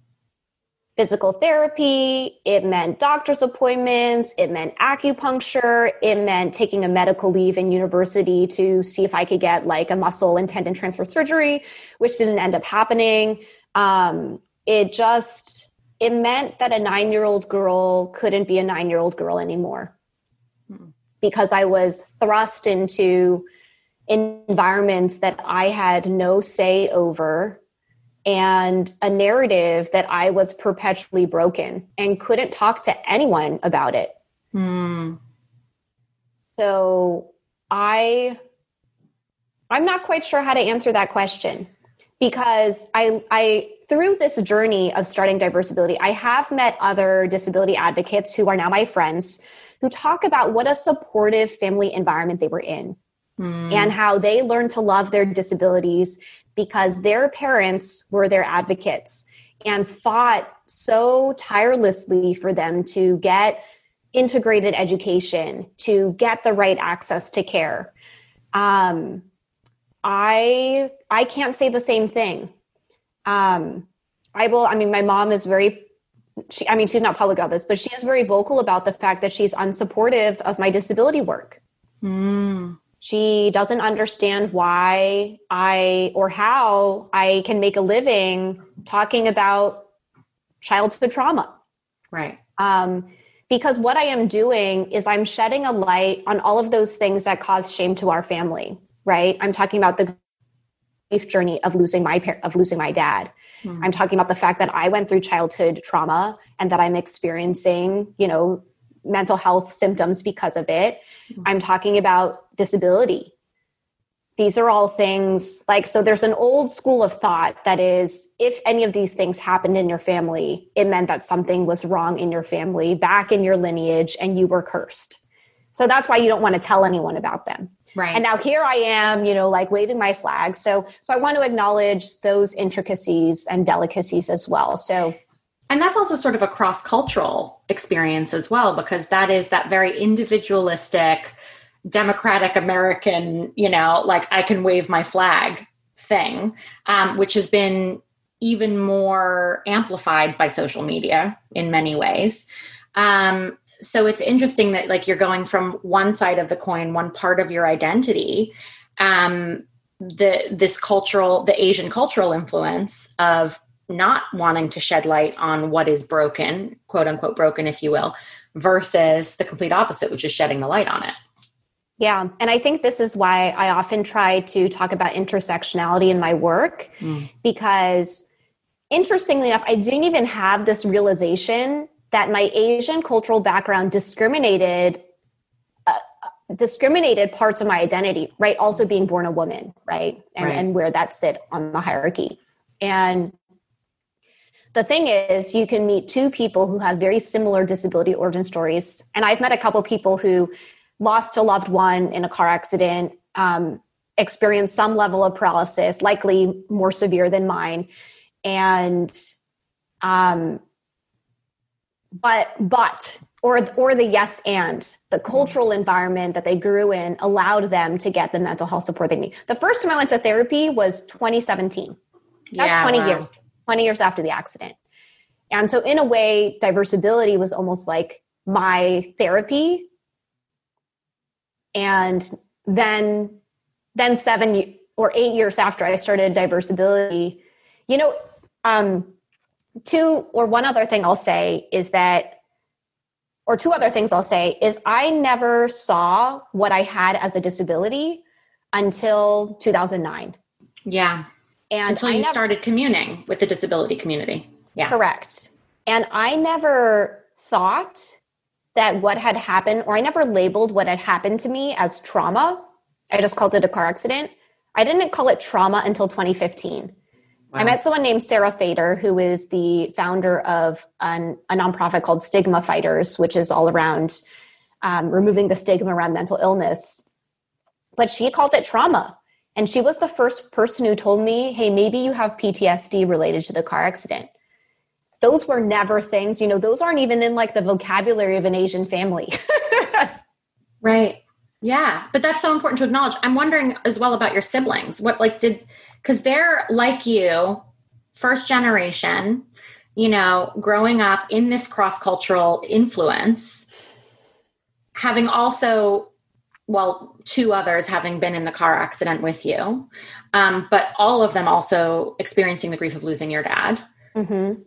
physical therapy, it meant doctor's appointments, it meant acupuncture, it meant taking a medical leave in university to see if I could get like a muscle and tendon transfer surgery, which didn't end up happening. Um, it just, it meant that a nine-year-old girl couldn't be a nine-year-old girl anymore mm. because I was thrust into environments that I had no say over, and a narrative that I was perpetually broken and couldn't talk to anyone about it. Mm. So I, I'm not quite sure how to answer that question, because I, I, through this journey of starting Diversability, I have met other disability advocates who are now my friends, who talk about what a supportive family environment they were in mm. and how they learned to love their disabilities because their parents were their advocates and fought so tirelessly for them to get integrated education, to get the right access to care. Um, I I can't say the same thing. Um, I will. I mean, my mom is very, she, I mean, she's not public about this, but she is very vocal about the fact that she's unsupportive of my disability work. Mm. She doesn't understand why I or how I can make a living talking about childhood trauma. Right. Um, because what I am doing is I'm shedding a light on all of those things that cause shame to our family. Right. I'm talking about the grief journey of losing my par- of losing my dad. Mm-hmm. I'm talking about the fact that I went through childhood trauma and that I'm experiencing, you know, mental health symptoms because of it. Mm-hmm. I'm talking about disability. These are all things like, so there's an old school of thought that is, if any of these things happened in your family, it meant that something was wrong in your family, back in your lineage, and you were cursed. So that's why you don't want to tell anyone about them. Right. And now here I am, you know, like waving my flag. So, so I want to acknowledge those intricacies and delicacies as well. So, and that's also sort of a cross-cultural experience as well, because that is that very individualistic, democratic American, you know, like I can wave my flag thing, um, which has been even more amplified by social media in many ways. Um, so it's interesting that like you're going from one side of the coin, one part of your identity, um, the this cultural, the Asian cultural influence of not wanting to shed light on what is broken, quote unquote broken, if you will, versus the complete opposite, which is shedding the light on it. Yeah. And I think this is why I often try to talk about intersectionality in my work, mm. because interestingly enough, I didn't even have this realization that my Asian cultural background discriminated, uh, discriminated parts of my identity, right? Also being born a woman, right? And, right. and where that sit on the hierarchy. And the thing is, you can meet two people who have very similar disability origin stories. And I've met a couple people who lost a loved one in a car accident, um, experienced some level of paralysis, likely more severe than mine. And, um, but, but, or, or the yes and, the cultural mm-hmm. environment that they grew in allowed them to get the mental health support they need. The first time I went to therapy was twenty seventeen. That's yeah, twenty wow. years. twenty years after the accident. And so in a way, Diversability was almost like my therapy. And then, then seven or eight years after I started Diversability, you know, um, two or one other thing I'll say is that, or two other things I'll say is I never saw what I had as a disability until two thousand nine. Yeah. And until you never, started communing with the disability community. Yeah. Correct. And I never thought that what had happened, or I never labeled what had happened to me as trauma. I just called it a car accident. I didn't call it trauma until twenty fifteen. Wow. I met someone named Sarah Fader, who is the founder of an, a nonprofit called Stigma Fighters, which is all around um, removing the stigma around mental illness. But she called it trauma. And she was the first person who told me, hey, maybe you have P T S D related to the car accident. Those were never things, you know, those aren't even in like the vocabulary of an Asian family. Right. Yeah. But that's so important to acknowledge. I'm wondering as well about your siblings. What like did, because they're like you, first generation, you know, growing up in this cross-cultural influence, having also, well, two others having been in the car accident with you, um, but all of them also experiencing the grief of losing your dad. Mm-hmm.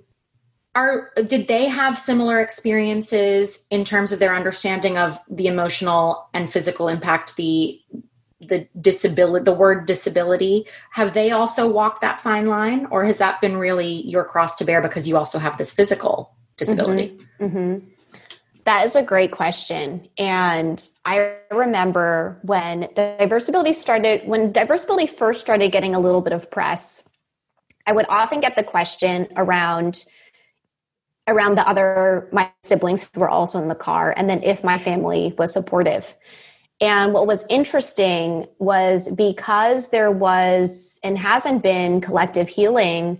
Are, did they have similar experiences in terms of their understanding of the emotional and physical impact, the the disability, the word disability? Have they also walked that fine line, or has that been really your cross to bear because you also have this physical disability? Mm-hmm. Mm-hmm. That is a great question. And I remember when Diversability started, when Diversability first started getting a little bit of press, I would often get the question around around the other, my siblings who were also in the car, and then if my family was supportive. And what was interesting was because there was and hasn't been collective healing,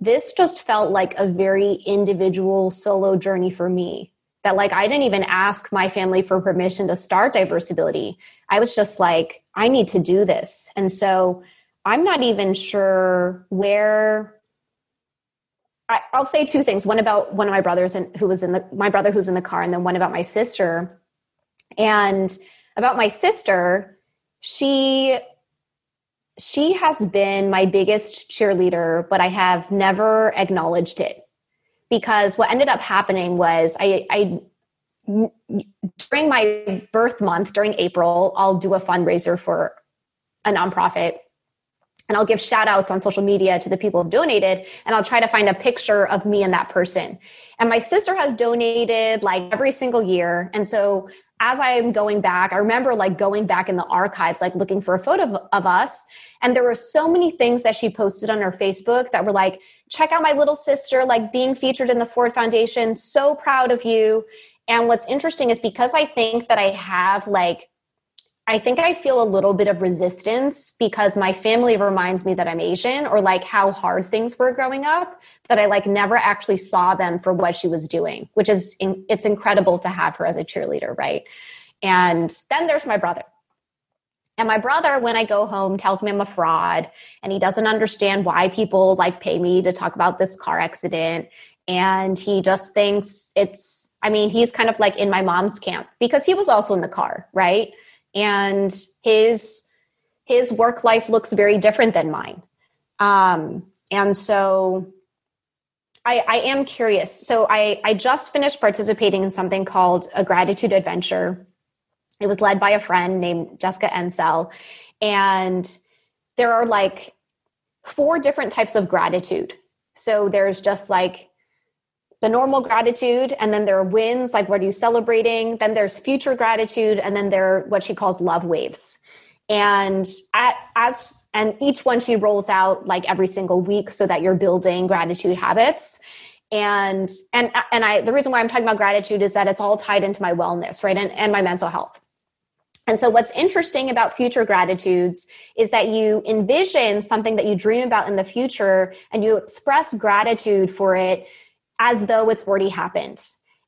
this just felt like a very individual solo journey for me. That like, I didn't even ask my family for permission to start Diversability. I was just like, I need to do this. And so I'm not even sure where... I'll say two things. One about one of my brothers and who was in the, my brother who's in the car, and then one about my sister. And about my sister, she, she has been my biggest cheerleader, but I have never acknowledged it, because what ended up happening was I, I, during my birth month, during April, I'll do a fundraiser for a nonprofit. And I'll give shout outs on social media to the people who've donated. And I'll try to find a picture of me and that person. And my sister has donated like every single year. And so as I'm going back, I remember like going back in the archives, like looking for a photo of, of us. And there were so many things that she posted on her Facebook that were like, check out my little sister, like being featured in the Ford Foundation. So proud of you. And what's interesting is because I think that I have like, I think I feel a little bit of resistance because my family reminds me that I'm Asian, or like how hard things were growing up, that I like never actually saw them for what she was doing, which is, in, it's incredible to have her as a cheerleader. Right. And then there's my brother, and my brother, when I go home, tells me I'm a fraud, and he doesn't understand why people like pay me to talk about this car accident. And he just thinks it's, I mean, he's kind of like in my mom's camp because he was also in the car. Right. And his his work life looks very different than mine. Um, and so I, I am curious. So I, I just finished participating in something called a gratitude adventure. It was led by a friend named Jessica Ensel. And there are like four different types of gratitude. So there's just like the normal gratitude, and then there are wins, like what are you celebrating? Then there's future gratitude, and then there are what she calls love waves. And at, as and each one she rolls out like every single week so that you're building gratitude habits. And and and I the reason why I'm talking about gratitude is that it's all tied into my wellness, right? And, and my mental health. And so what's interesting about future gratitudes is that you envision something that you dream about in the future, and you express gratitude for it as though it's already happened.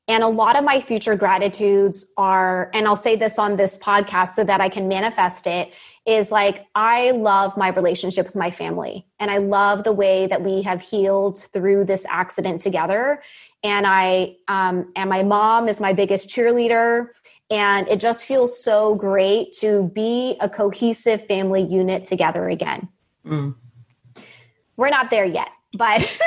And a lot of my future gratitudes are, and I'll say this on this podcast so that I can manifest it, is like, I love my relationship with my family. And I love the way that we have healed through this accident together. And I, um, and my mom is my biggest cheerleader. And it just feels so great to be a cohesive family unit together again. Mm. We're not there yet. But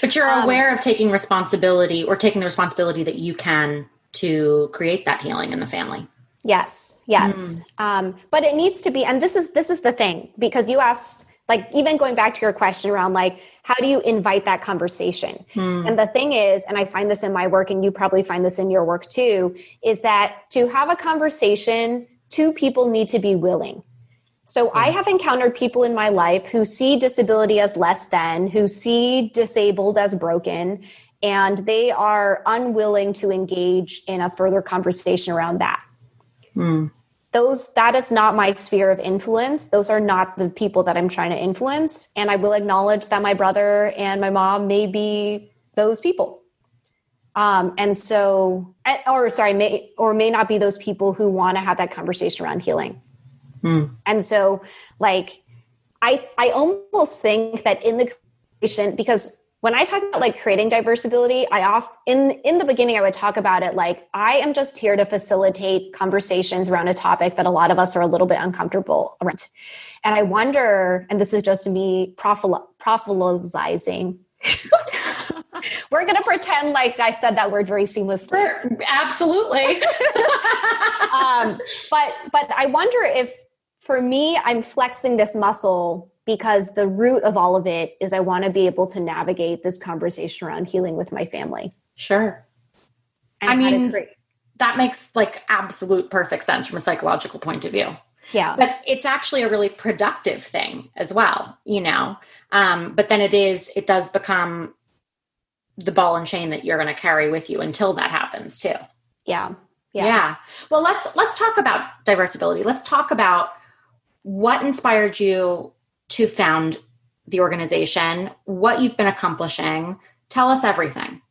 but you're aware um, of taking responsibility or taking the responsibility that you can to create that healing in the family. Yes, yes. Mm. Um, but it needs to be, and this is this is the thing, because you asked, like, even going back to your question around, like, how do you invite that conversation? Mm. And the thing is, and I find this in my work, and you probably find this in your work too, is that to have a conversation, two people need to be willing. So I have encountered people in my life who see disability as less than, who see disabled as broken, and they are unwilling to engage in a further conversation around that. Mm. Those, that is not my sphere of influence. Those are not the people that I'm trying to influence. And I will acknowledge that my brother and my mom may be those people. Um, and so, or sorry, may, or may not be those people who want to have that conversation around healing. Mm. And so, like, I I almost think that in the creation, because when I talk about, like, creating Diversability, I off in in the beginning I would talk about it like I am just here to facilitate conversations around a topic that a lot of us are a little bit uncomfortable around. And I wonder, and this is just me prophyl- prophylaxizing. We're going to pretend like I said that word very seamlessly. Absolutely. um, but but I wonder if, for me, I'm flexing this muscle because the root of all of it is I want to be able to navigate this conversation around healing with my family. Sure. I mean, that makes, like, absolute perfect sense from a psychological point of view. Yeah. But it's actually a really productive thing as well, you know. Um, but then it is, it does become the ball and chain that you're going to carry with you until that happens too. Yeah. Yeah. Yeah. Well, let's, let's talk about Diversability. Let's talk about what inspired you to found the organization, what you've been accomplishing. Tell us everything.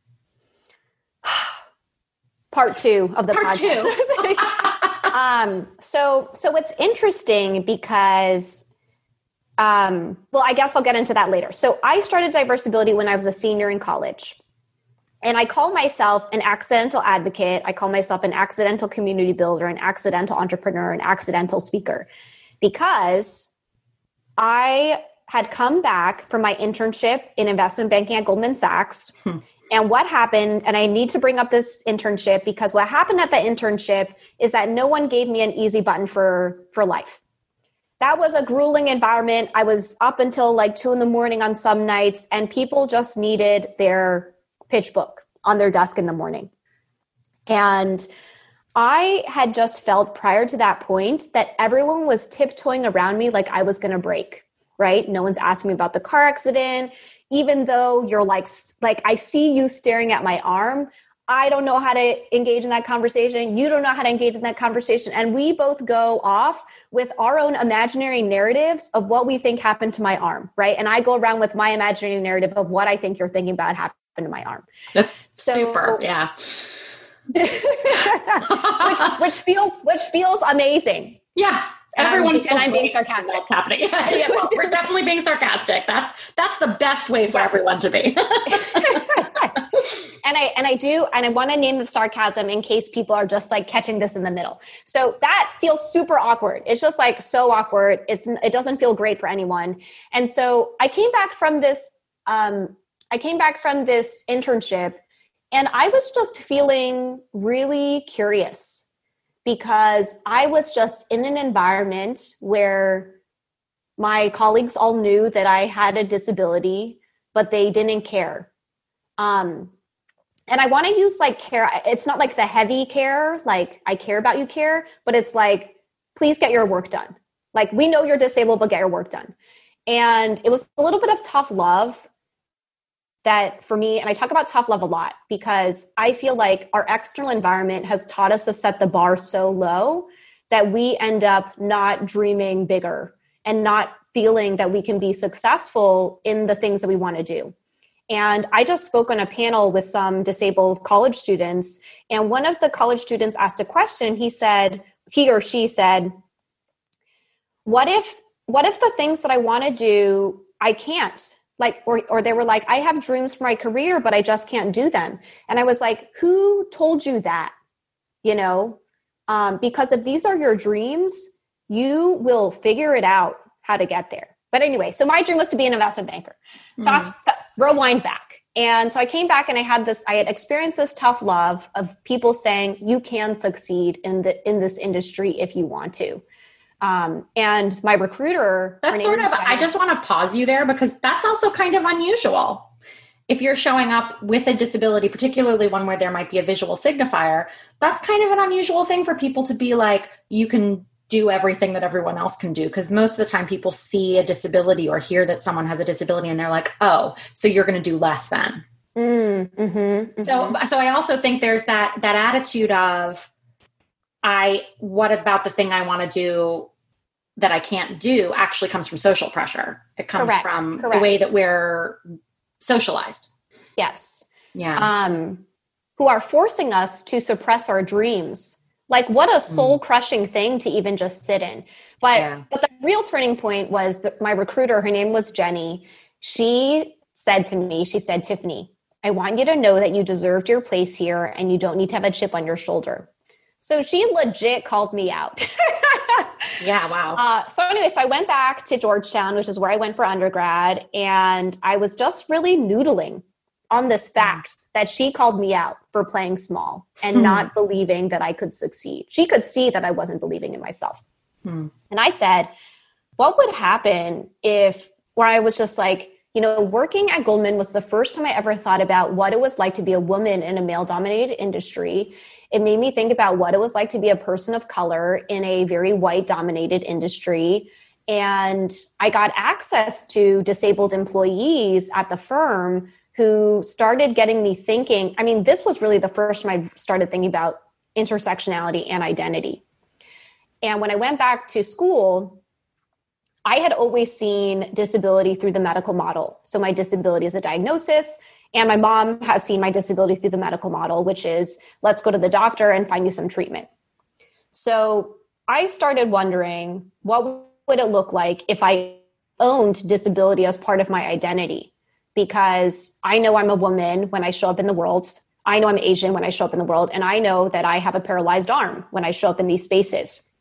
Part two of the Part podcast. Two. um, so, so it's interesting because Um, well, I guess I'll get into that later. So I started Diversability when I was a senior in college, and I call myself an accidental advocate. I call myself an accidental community builder, an accidental entrepreneur, an accidental speaker, because I had come back from my internship in investment banking at Goldman Sachs. Hmm. And what happened, and I need to bring up this internship, because what happened at the internship is that no one gave me an easy button for, for life. That was a grueling environment. I was up until like two in the morning on some nights, and people just needed their pitch book on their desk in the morning. And I had just felt prior to that point that everyone was tiptoeing around me like I was going to break, right? No one's asking me about the car accident, even though you're like, like I see you staring at my arm. I don't know how to engage in that conversation. You don't know how to engage in that conversation. And we both go off with our own imaginary narratives of what we think happened to my arm, right? And I go around with my imaginary narrative of what I think you're thinking about happened to my arm. That's so, super, yeah. which, which feels which feels amazing. Yeah. Everyone um, feels and I'm being sarcastic. That's happening. Yeah, yeah, well, we're definitely being sarcastic. That's that's the best way for yes. everyone to be. And I and I do, and I want to name the sarcasm in case people are just like catching this in the middle. So that feels super awkward. It's just like so awkward. It's it doesn't feel great for anyone. And so I came back from this. Um, I came back from this internship, and I was just feeling really curious, because I was just in an environment where my colleagues all knew that I had a disability, but they didn't care. Um, and I want to use like care. It's not like the heavy care, like I care about you care, but it's like, please get your work done. Like, we know you're disabled, but get your work done. And it was a little bit of tough love that for me, and I talk about tough love a lot, because I feel like our external environment has taught us to set the bar so low that we end up not dreaming bigger and not feeling that we can be successful in the things that we want to do. And I just spoke on a panel with some disabled college students, and one of the college students asked a question. He said, he or she said, what if, what if the things that I want to do, I can't? Like, or, or they were like, I have dreams for my career, but I just can't do them. And I was like, who told you that? You know, um, because if these are your dreams, you will figure it out how to get there. But anyway, so my dream was to be an investment banker. Fast, mm. rewind back. And so I came back and I had this, I had experienced this tough love of people saying, you can succeed in the, in this industry if you want to. Um, and my recruiter. That's sort of, I just want to pause you there because that's also kind of unusual. If you're showing up with a disability, particularly one where there might be a visual signifier, that's kind of an unusual thing for people to be like, you can do everything that everyone else can do. Because most of the time people see a disability or hear that someone has a disability and they're like, oh, so you're going to do less than. Mm, mm-hmm, mm-hmm. So, so I also think there's that, that attitude of, I, what about the thing I want to do that I can't do actually comes from social pressure. It comes correct, from correct. the way that we're socialized. Yes. Yeah. Um, who are forcing us to suppress our dreams. Like what a soul crushing thing to even just sit in. But, yeah. but the real turning point was that my recruiter, her name was Jenny. She said to me, she said, Tiffany, I want you to know that you deserved your place here and you don't need to have a chip on your shoulder. So she legit called me out. Yeah. Wow. Uh, so anyway, so I went back to Georgetown, which is where I went for undergrad. And I was just really noodling on this fact that she called me out for playing small and hmm. not believing that I could succeed. She could see that I wasn't believing in myself. Hmm. And I said, what would happen if, where I was just like, you know, working at Goldman was the first time I ever thought about what it was like to be a woman in a male-dominated industry. It made me think about what it was like to be a person of color in a very white-dominated industry. And I got access to disabled employees at the firm who started getting me thinking. I mean, this was really the first time I started thinking about intersectionality and identity. And when I went back to school, I had always seen disability through the medical model. So my disability is a diagnosis. And my mom has seen my disability through the medical model, which is, let's go to the doctor and find you some treatment. So I started wondering, what would it look like if I owned disability as part of my identity? Because I know I'm a woman when I show up in the world. I know I'm Asian when I show up in the world. And I know that I have a paralyzed arm when I show up in these spaces.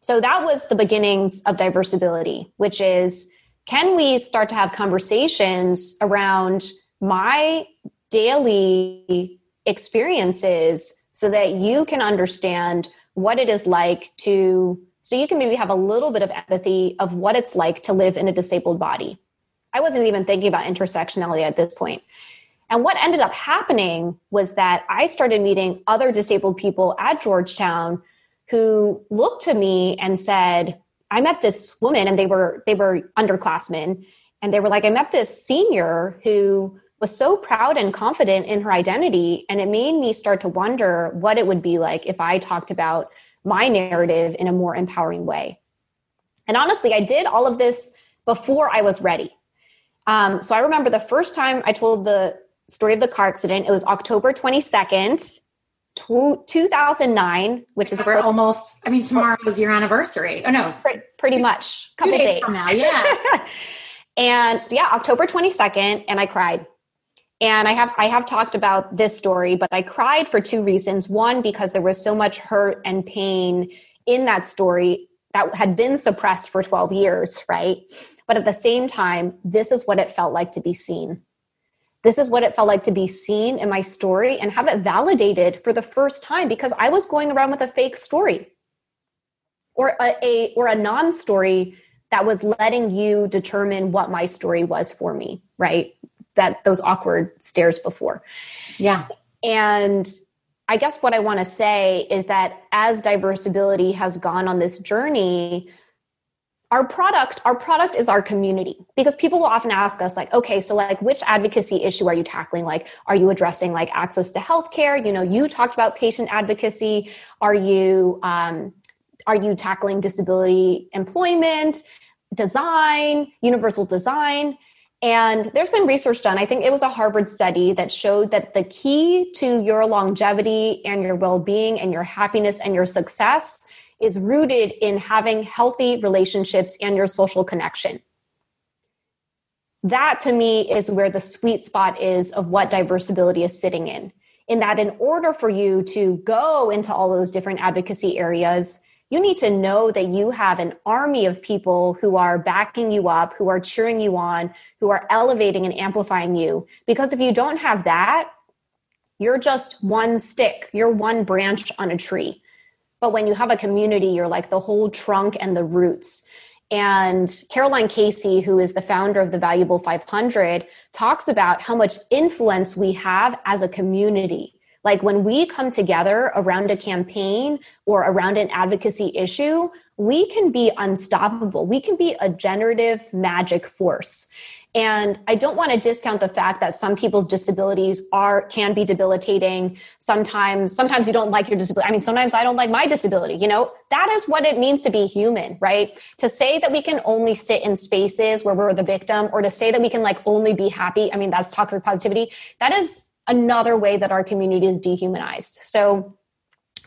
So that was the beginnings of Diversability, which is, can we start to have conversations around my daily experiences so that you can understand what it is like to, so you can maybe have a little bit of empathy of what it's like to live in a disabled body. I wasn't even thinking about intersectionality at this point. And what ended up happening was that I started meeting other disabled people at Georgetown who looked to me and said, I met this woman and they were, they were underclassmen, and they were like, I met this senior who was so proud and confident in her identity. And it made me start to wonder what it would be like if I talked about my narrative in a more empowering way. And honestly, I did all of this before I was ready. Um, so I remember the first time I told the story of the car accident, it was October twenty-second, two thousand nine, which is we're almost, I mean, tomorrow's your anniversary. Oh no, pretty, pretty much a couple days, days from now. Yeah. And yeah, October twenty-second. And I cried, and I have, I have talked about this story, but I cried for two reasons. One, because there was so much hurt and pain in that story that had been suppressed for twelve years. Right. But at the same time, this is what it felt like to be seen. This is what it felt like to be seen in my story and have it validated for the first time, because I was going around with a fake story or a, a or a non-story that was letting you determine what my story was for me, right? That those awkward stares before. Yeah. And I guess what I want to say is that as Diversability has gone on this journey, Our product, our product is our community, because people will often ask us like, okay, so like which advocacy issue are you tackling? Like, are you addressing like access to healthcare? You know, you talked about patient advocacy. Are you, um, are you tackling disability employment, design, universal design? And there's been research done. I think it was a Harvard study that showed that the key to your longevity and your well-being and your happiness and your success is rooted in having healthy relationships and your social connection. That to me is where the sweet spot is of what Diversability is sitting in, in that in order for you to go into all those different advocacy areas, you need to know that you have an army of people who are backing you up, who are cheering you on, who are elevating and amplifying you. Because if you don't have that, you're just one stick, you're one branch on a tree. But when you have a community, you're like the whole trunk and the roots. And Caroline Casey, who is the founder of The Valuable five hundred, talks about how much influence we have as a community. Like when we come together around a campaign or around an advocacy issue, we can be unstoppable. We can be a generative magic force. And I don't want to discount the fact that some people's disabilities are can be debilitating. Sometimes, sometimes you don't like your disability. I mean, sometimes I don't like my disability, you know, that is what it means to be human, right? To say that we can only sit in spaces where we're the victim, or to say that we can like only be happy. I mean, that's toxic positivity. That is another way that our community is dehumanized. So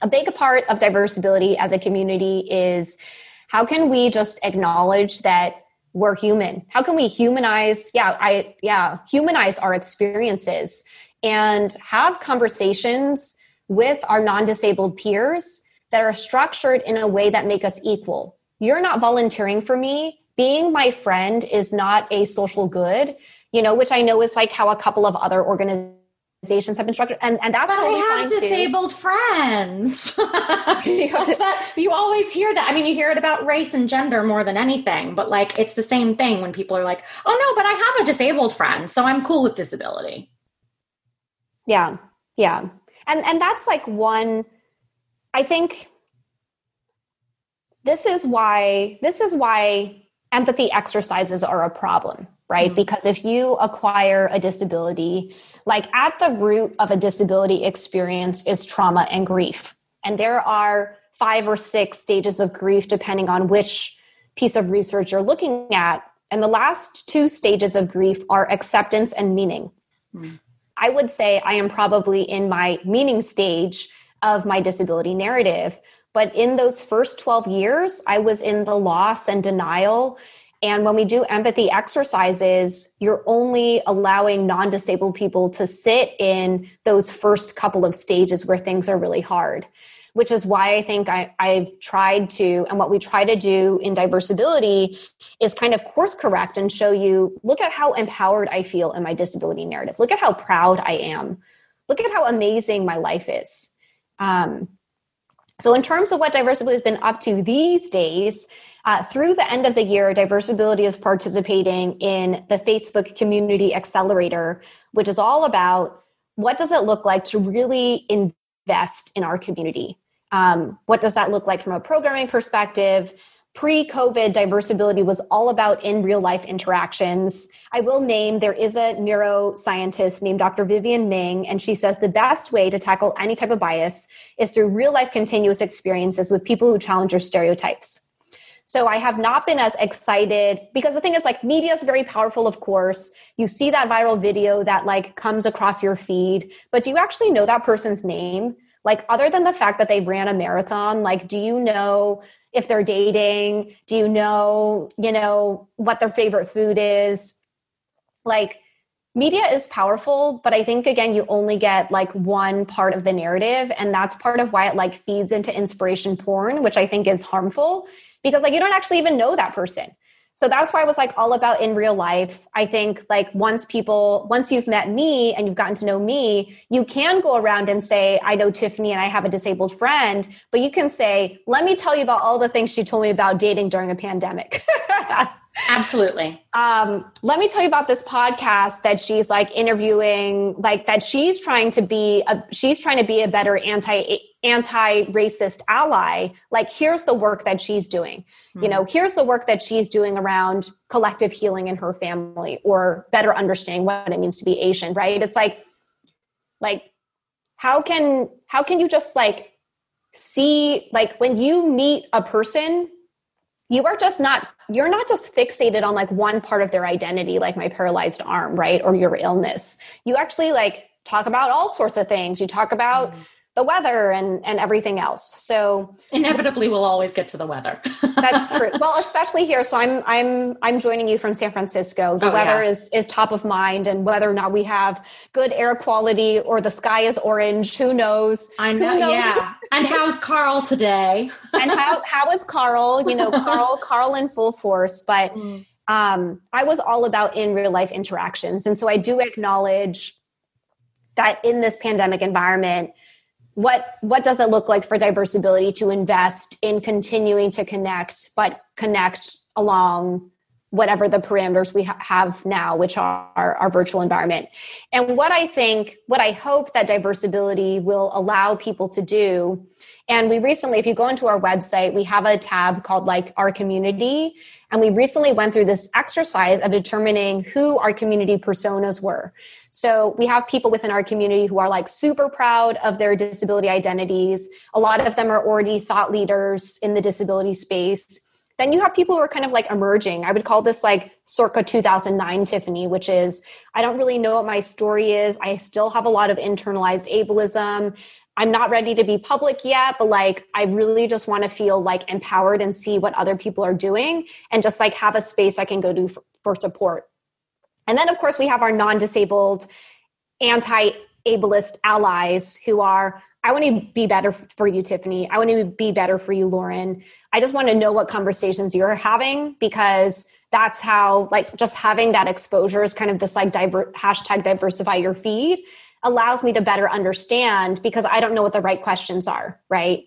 a big part of Diversability as a community is how can we just acknowledge that we're human? How can we humanize? Yeah, I, yeah, humanize our experiences and have conversations with our non-disabled peers that are structured in a way that make us equal. You're not volunteering for me. Being my friend is not a social good, you know, which I know is like how a couple of other organizations have been structured. And, and that's but totally I have fine disabled too. Friends. That's that, you always hear that. I mean, you hear it about race and gender more than anything, but like, it's the same thing when people are like, oh no, but I have a disabled friend, so I'm cool with disability. Yeah. Yeah. And, and that's like one, I think this is why, this is why empathy exercises are a problem, right? Mm-hmm. Because if you acquire a disability, like at the root of a disability experience is trauma and grief. And there are five or six stages of grief, depending on which piece of research you're looking at. And the last two stages of grief are acceptance and meaning. Mm. I would say I am probably in my meaning stage of my disability narrative. But in those first twelve years, I was in the loss and denial. And when we do empathy exercises, you're only allowing non-disabled people to sit in those first couple of stages where things are really hard, which is why I think I, I've tried to, and what we try to do in Diversability is kind of course correct and show you, look at how empowered I feel in my disability narrative. Look at how proud I am. Look at how amazing my life is. Um, so in terms of what Diversability has been up to these days, Uh, through the end of the year, Diversability is participating in the Facebook Community Accelerator, which is all about what does it look like to really invest in our community? Um, what does that look like from a programming perspective? Pre-COVID, Diversability was all about in real life interactions. I will name, there is a neuroscientist named Doctor Vivian Ming, and she says the best way to tackle any type of bias is through real life continuous experiences with people who challenge your stereotypes. So I have not been as excited, because the thing is like media is very powerful, of course. You see that viral video that like comes across your feed, but do you actually know that person's name? Like other than the fact that they ran a marathon, like do you know if they're dating? Do you know, you know, what their favorite food is? Like media is powerful, but I think again, you only get like one part of the narrative. And that's part of why it like feeds into inspiration porn, which I think is harmful. Because like, you don't actually even know that person. So that's why I was like all about in real life. I think like once people, once you've met me and you've gotten to know me, you can go around and say, I know Tiffany and I have a disabled friend, but you can say, let me tell you about all the things she told me about dating during a pandemic. Absolutely. Um, let me tell you about this podcast that she's like interviewing, like that she's trying to be, a, she's trying to be a better anti anti-racist ally. Like here's the work that she's doing, mm-hmm. you know, here's the work that she's doing around collective healing in her family or better understanding what it means to be Asian, right? It's like, like, how can, how can you just like see, like when you meet a person, you are just not, you're not just fixated on like one part of their identity, like my paralyzed arm, right? Or your illness. You actually like talk about all sorts of things. You talk about mm-hmm. the weather and, and everything else. So inevitably we'll always get to the weather. That's true. Well, especially here. So I'm, I'm, I'm joining you from San Francisco. The oh, weather yeah. is, is top of mind, and whether or not we have good air quality or the sky is orange, who knows? I know. Who knows? Yeah. And how's Carl today? And how, how is Carl, you know, Carl, Carl in full force, but mm. um, I was all about in real life interactions. And so I do acknowledge that in this pandemic environment, What what does it look like for Diversability to invest in continuing to connect, but connect along whatever the parameters we ha- have now, which are our, our virtual environment? And what I think, what I hope that Diversability will allow people to do, and we recently, if you go into our website, we have a tab called like our community, and we recently went through this exercise of determining who our community personas were. So we have people within our community who are like super proud of their disability identities. A lot of them are already thought leaders in the disability space. Then you have people who are kind of like emerging. I would call this like circa two thousand nine Tiffany, which is, I don't really know what my story is. I still have a lot of internalized ableism. I'm not ready to be public yet, but like, I really just want to feel like empowered and see what other people are doing and just like have a space I can go to for, for support. And then, of course, we have our non-disabled, anti-ableist allies who are, I want to be better for you, Tiffany. I want to be better for you, Lauren. I just want to know what conversations you're having, because that's how, like, just having that exposure is kind of this, like, diver- hashtag diversify your feed allows me to better understand, because I don't know what the right questions are, right?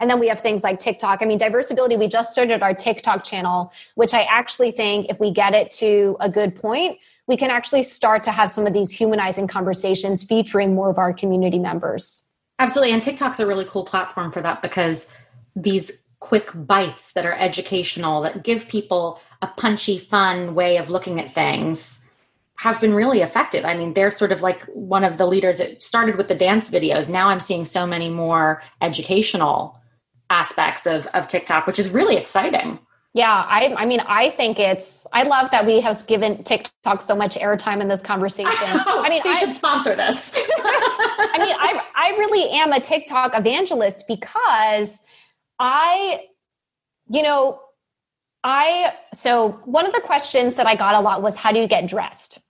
And then we have things like TikTok. I mean, Diversability, we just started our TikTok channel, which I actually think if we get it to a good point, we can actually start to have some of these humanizing conversations featuring more of our community members. Absolutely. And TikTok's a really cool platform for that, because these quick bites that are educational, that give people a punchy, fun way of looking at things, have been really effective. I mean, they're sort of like one of the leaders. It started with the dance videos. Now I'm seeing so many more educational aspects of, of TikTok, which is really exciting. Yeah. I, I mean, I think it's, I love that we have given TikTok so much airtime in this conversation. I, know, I mean, they I, should sponsor this. I mean, I, I really am a TikTok evangelist, because I, you know, I, so one of the questions that I got a lot was, how do you get dressed?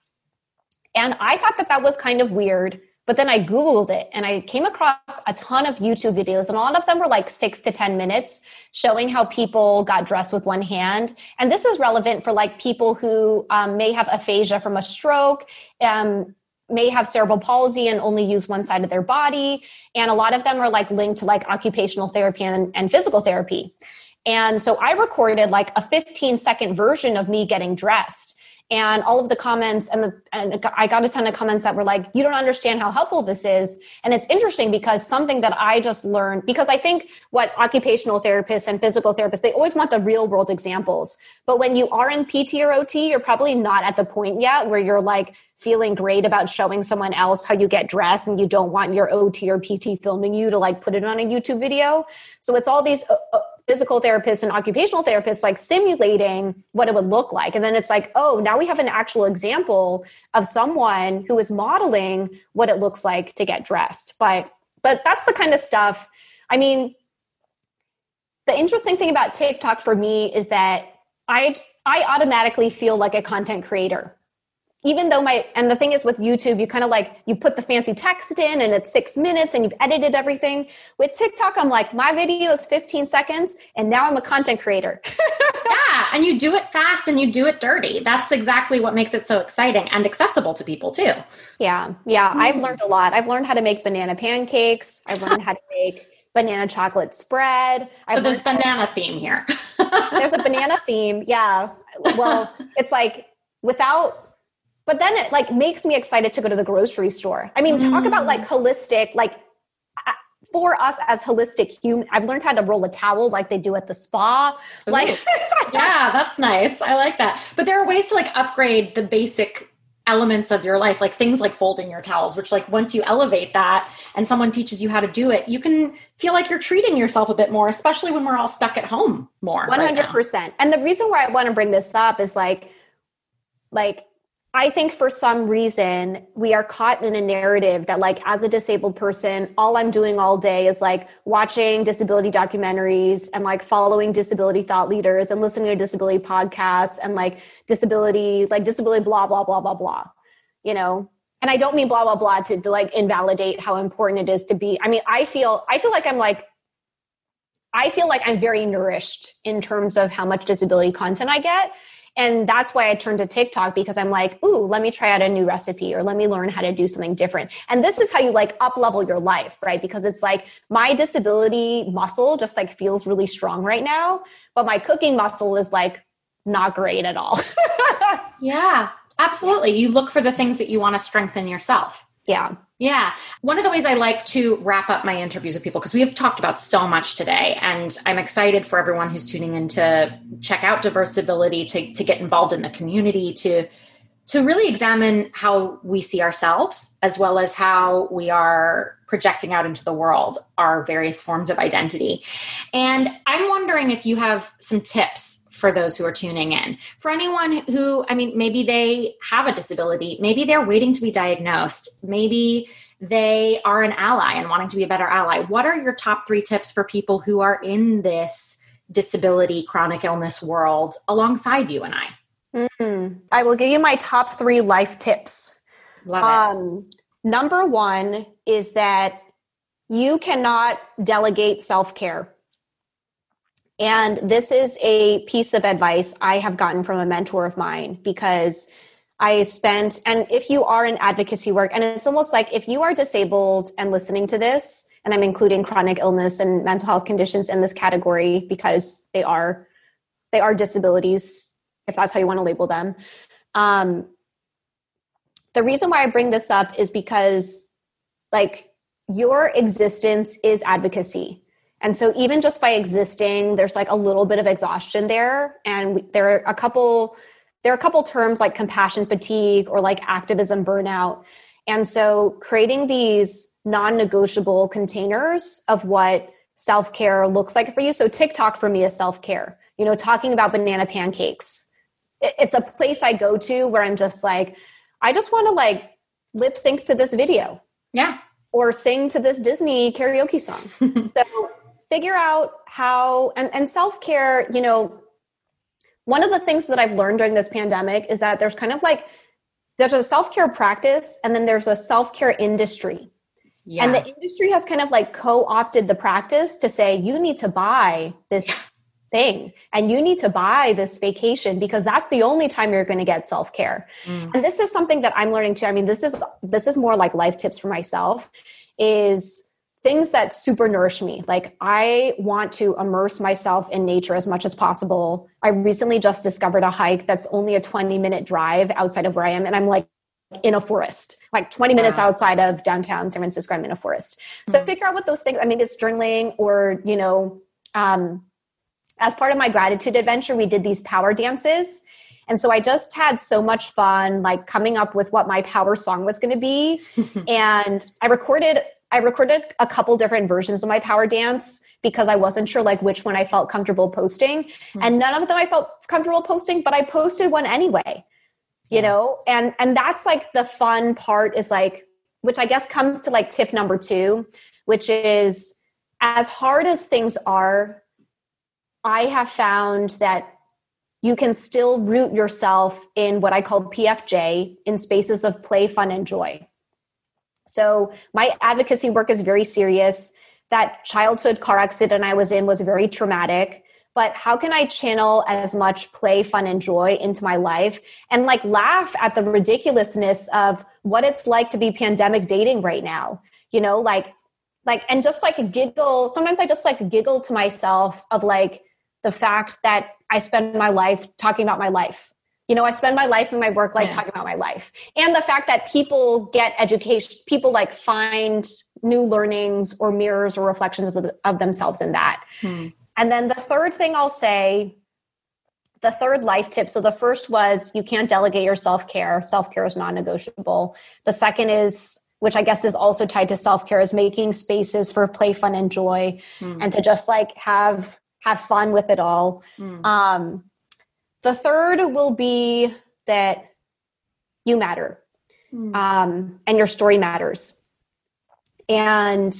And I thought that that was kind of weird, but then I Googled it and I came across a ton of YouTube videos, and a lot of them were like six to ten minutes showing how people got dressed with one hand. And this is relevant for like people who um, may have aphasia from a stroke, um, may have cerebral palsy and only use one side of their body. And a lot of them are like linked to like occupational therapy and, and physical therapy. And so I recorded like a fifteen second version of me getting dressed. And all of the comments, and, the, and I got a ton of comments that were like, you don't understand how helpful this is. And it's interesting, because something that I just learned, because I think what occupational therapists and physical therapists, they always want the real world examples. But when you are in P T or O T, you're probably not at the point yet where you're like feeling great about showing someone else how you get dressed, and you don't want your O T or P T filming you to like put it on a YouTube video. So it's all these... Uh, uh, physical therapists and occupational therapists like stimulating what it would look like. And then it's like, oh, now we have an actual example of someone who is modeling what it looks like to get dressed. But, but that's the kind of stuff. I mean, the interesting thing about TikTok for me is that I, I automatically feel like a content creator, even though my, and the thing is with YouTube, you kind of like, you put the fancy text in and it's six minutes and you've edited everything. With TikTok, I'm like, my video is fifteen seconds and now I'm a content creator. Yeah. And you do it fast and you do it dirty. That's exactly what makes it so exciting and accessible to people too. Yeah. Yeah. Mm-hmm. I've learned a lot. I've learned how to make banana pancakes. I've learned how to make banana chocolate spread. I've so there's banana to- theme here. There's a banana theme. Yeah. Well, it's like without... But then it like makes me excited to go to the grocery store. I mean, mm. talk about like holistic, like for us as holistic human, I've learned how to roll a towel like they do at the spa. Ooh. Like, yeah, that's nice. I like that. But there are ways to like upgrade the basic elements of your life, like things like folding your towels, which like once you elevate that and someone teaches you how to do it, you can feel like you're treating yourself a bit more, especially when we're all stuck at home more. one hundred percent. Right now. And the reason why I want to bring this up is like, like, I think for some reason, we are caught in a narrative that like, as a disabled person, all I'm doing all day is like watching disability documentaries and like following disability thought leaders and listening to disability podcasts and like disability, like disability, blah, blah, blah, blah, blah, you know? And I don't mean blah, blah, blah to, to like invalidate how important it is to be. I mean, I feel, I feel like I'm like, I feel like I'm very nourished in terms of how much disability content I get. And that's why I turned to TikTok, because I'm like, ooh, let me try out a new recipe, or let me learn how to do something different. And this is how you like up level your life, right? Because it's like my disability muscle just like feels really strong right now, but my cooking muscle is like not great at all. Yeah, absolutely. You look for the things that you want to strengthen yourself. Yeah. Yeah. One of the ways I like to wrap up my interviews with people, because we have talked about so much today, and I'm excited for everyone who's tuning in to check out Diversability, to, to get involved in the community, to, to really examine how we see ourselves, as well as how we are projecting out into the world our various forms of identity. And I'm wondering if you have some tips for those who are tuning in. For anyone who, I mean, maybe they have a disability, maybe they're waiting to be diagnosed, maybe they are an ally and wanting to be a better ally. What are your top three tips for people who are in this disability, chronic illness world alongside you and I? Mm-hmm. I will give you my top three life tips. Love it. Um, number one is that you cannot delegate self-care. And this is a piece of advice I have gotten from a mentor of mine, because I spent, and if you are in advocacy work, and it's almost like if you are disabled and listening to this, and I'm including chronic illness and mental health conditions in this category because they are, they are disabilities, if that's how you want to label them. Um, the reason why I bring this up is because like your existence is advocacy. And so even just by existing, there's like a little bit of exhaustion there. And we, there are a couple, there are a couple terms like compassion fatigue or like activism burnout. And so creating these non-negotiable containers of what self-care looks like for you. So TikTok for me is self-care, you know, talking about banana pancakes. It, it's a place I go to where I'm just like, I just want to like lip sync to this video. Yeah. Or sing to this Disney karaoke song. So figure out how, and, and self-care, you know, one of the things that I've learned during this pandemic is that there's kind of like, there's a self-care practice and then there's a self-care industry. Yeah. And the industry has kind of like co-opted the practice to say, you need to buy this yeah. thing and you need to buy this vacation because that's the only time you're going to get self-care. Mm. And this is something that I'm learning too. I mean, this is, this is more like life tips for myself, is things that super nourish me. Like I want to immerse myself in nature as much as possible. I recently just discovered a hike that's only a twenty minute drive outside of where I am. And I'm like in a forest, like twenty wow. minutes outside of downtown San Francisco, I'm in a forest. So mm. figure out what those things, I mean, it's journaling or, you know, um, as part of my gratitude adventure, we did these power dances. And so I just had so much fun, like coming up with what my power song was going to be. And I recorded I recorded a couple different versions of my power dance because I wasn't sure like which one I felt comfortable posting. Mm-hmm. And none of them I felt comfortable posting, but I posted one anyway, you yeah. know? And, and that's like the fun part is like, which I guess comes to like tip number two, which is as hard as things are, I have found that you can still root yourself in what I call P F J, in spaces of play, fun, and joy. So my advocacy work is very serious. That childhood car accident I was in was very traumatic, but how can I channel as much play, fun, and joy into my life and like laugh at the ridiculousness of what it's like to be pandemic dating right now, you know, like, like, and just like giggle. Sometimes I just like giggle to myself of like the fact that I spend my life talking about my life. You know, I spend my life in my work, like yeah. talking about my life, and the fact that people get education, people like find new learnings or mirrors or reflections of, the, of themselves in that. Hmm. And then the third thing I'll say, the third life tip. So the first was you can't delegate your self-care. Self-care is non-negotiable. The second is, which I guess is also tied to self-care, is making spaces for play, fun, and joy, hmm. and to just like have, have fun with it all. Hmm. Um, The third will be that you matter. Mm. Um, and your story matters. And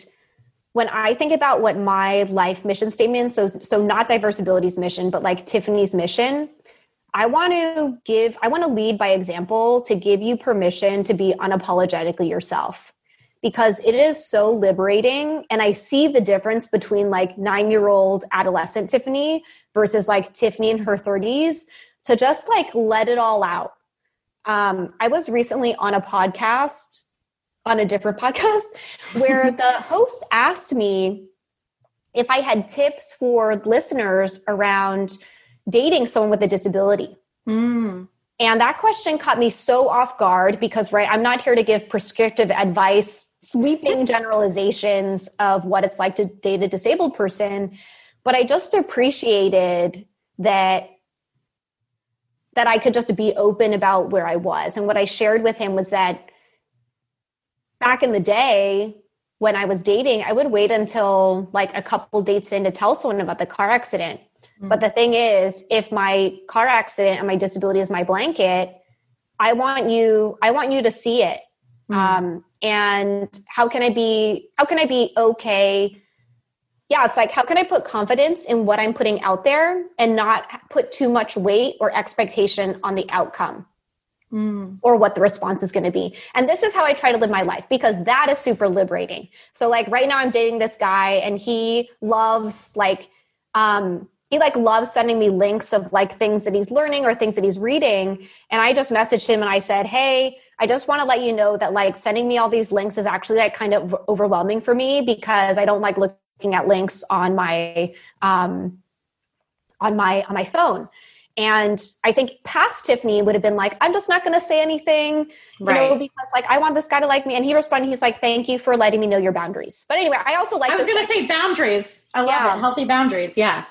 when I think about what my life mission statement is, so, so not Diversability's mission, but like Tiffany's mission, I want to give, I want to lead by example to give you permission to be unapologetically yourself, because it is so liberating. And I see the difference between like nine-year-old adolescent Tiffany versus like Tiffany in her thirties to just like let it all out. Um, I was recently on a podcast, on a different podcast, where the host asked me if I had tips for listeners around dating someone with a disability. Mm. And that question caught me so off guard because, right, I'm not here to give prescriptive advice, sweeping generalizations of what it's like to date a disabled person. But I just appreciated that that I could just be open about where I was. And what I shared with him was that back in the day when I was dating, I would wait until like a couple dates in to tell someone about the car accident. But the thing is, if my car accident and my disability is my blanket, I want you, I want you to see it. Mm. Um, and how can I be, how can I be okay? Yeah. It's like, how can I put confidence in what I'm putting out there and not put too much weight or expectation on the outcome mm. or what the response is going to be? And this is how I try to live my life, because that is super liberating. So like right now I'm dating this guy and he loves like, um, He like loves sending me links of like things that he's learning or things that he's reading. And I just messaged him and I said, hey, I just want to let you know that like sending me all these links is actually like kind of overwhelming for me, because I don't like looking at links on my, um, on my, on my phone. And I think past Tiffany would have been like, I'm just not going to say anything, you right. know, because like, I want this guy to like me. And he responded, he's like, thank you for letting me know your boundaries. But anyway, I also like, I was going to say boundaries. I love yeah. it. Healthy boundaries. Yeah.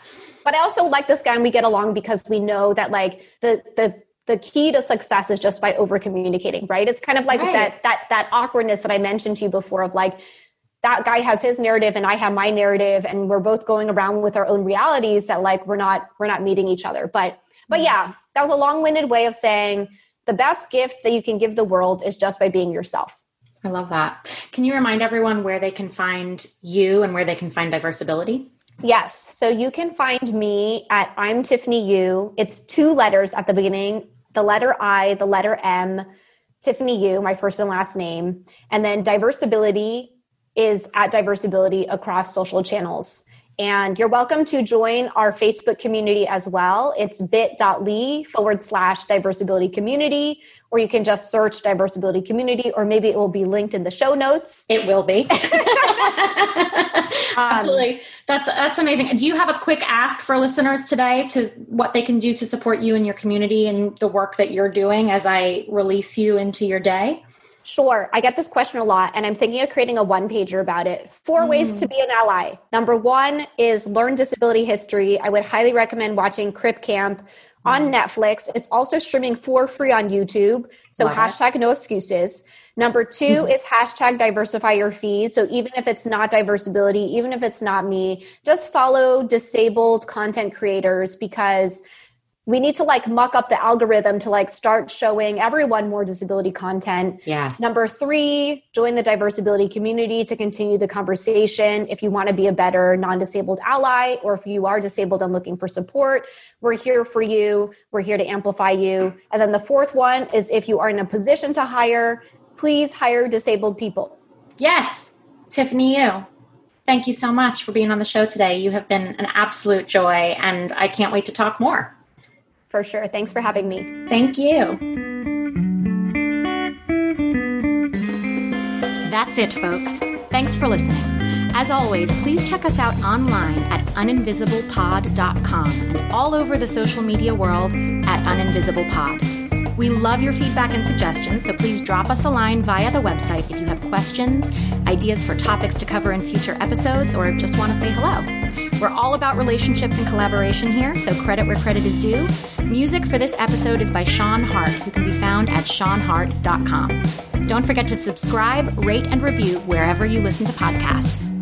But I also like this guy and we get along because we know that like the, the, the key to success is just by over communicating, right? It's kind of like right. that, that, that awkwardness that I mentioned to you before of like, that guy has his narrative and I have my narrative and we're both going around with our own realities that like, we're not, we're not meeting each other. But, but yeah, that was a long-winded way of saying the best gift that you can give the world is just by being yourself. I love that. Can you remind everyone where they can find you and where they can find Diversability? Yes. So you can find me at I'm Tiffany Yu. It's two letters at the beginning, the letter I, the letter M, Tiffany Yu, my first and last name. And then Diversability is at Diversability across social channels. And you're welcome to join our Facebook community as well. It's bit.ly forward slash Diversability community, or you can just search Diversability community, or maybe it will be linked in the show notes. It will be. Absolutely. That's, that's amazing. Do you have a quick ask for listeners today to what they can do to support you and your community and the work that you're doing as I release you into your day? Sure. I get this question a lot, and I'm thinking of creating a one-pager about it. Four mm. ways to be an ally. Number one is learn disability history. I would highly recommend watching Crip Camp mm. on Netflix. It's also streaming for free on YouTube. So Love hashtag it. No excuses. Number two is hashtag diversify your feed. So even if it's not Diversability, even if it's not me, just follow disabled content creators, because we need to like muck up the algorithm to like start showing everyone more disability content. Yes. Number three, join the Diversability community to continue the conversation. If you want to be a better non-disabled ally, or if you are disabled and looking for support, we're here for you. We're here to amplify you. And then the fourth one is if you are in a position to hire, please hire disabled people. Yes. Tiffany Yu, thank you so much for being on the show today. You have been an absolute joy, and I can't wait to talk more. For sure. Thanks for having me. Thank you. That's it, folks. Thanks for listening. As always, please check us out online at uninvisiblepod dot com and all over the social media world at uninvisiblepod. We love your feedback and suggestions, so please drop us a line via the website if you have questions, ideas for topics to cover in future episodes, or just want to say hello. We're all about relationships and collaboration here, so credit where credit is due. Music for this episode is by Sean Hart, who can be found at sean hart dot com. Don't forget to subscribe, rate, and review wherever you listen to podcasts.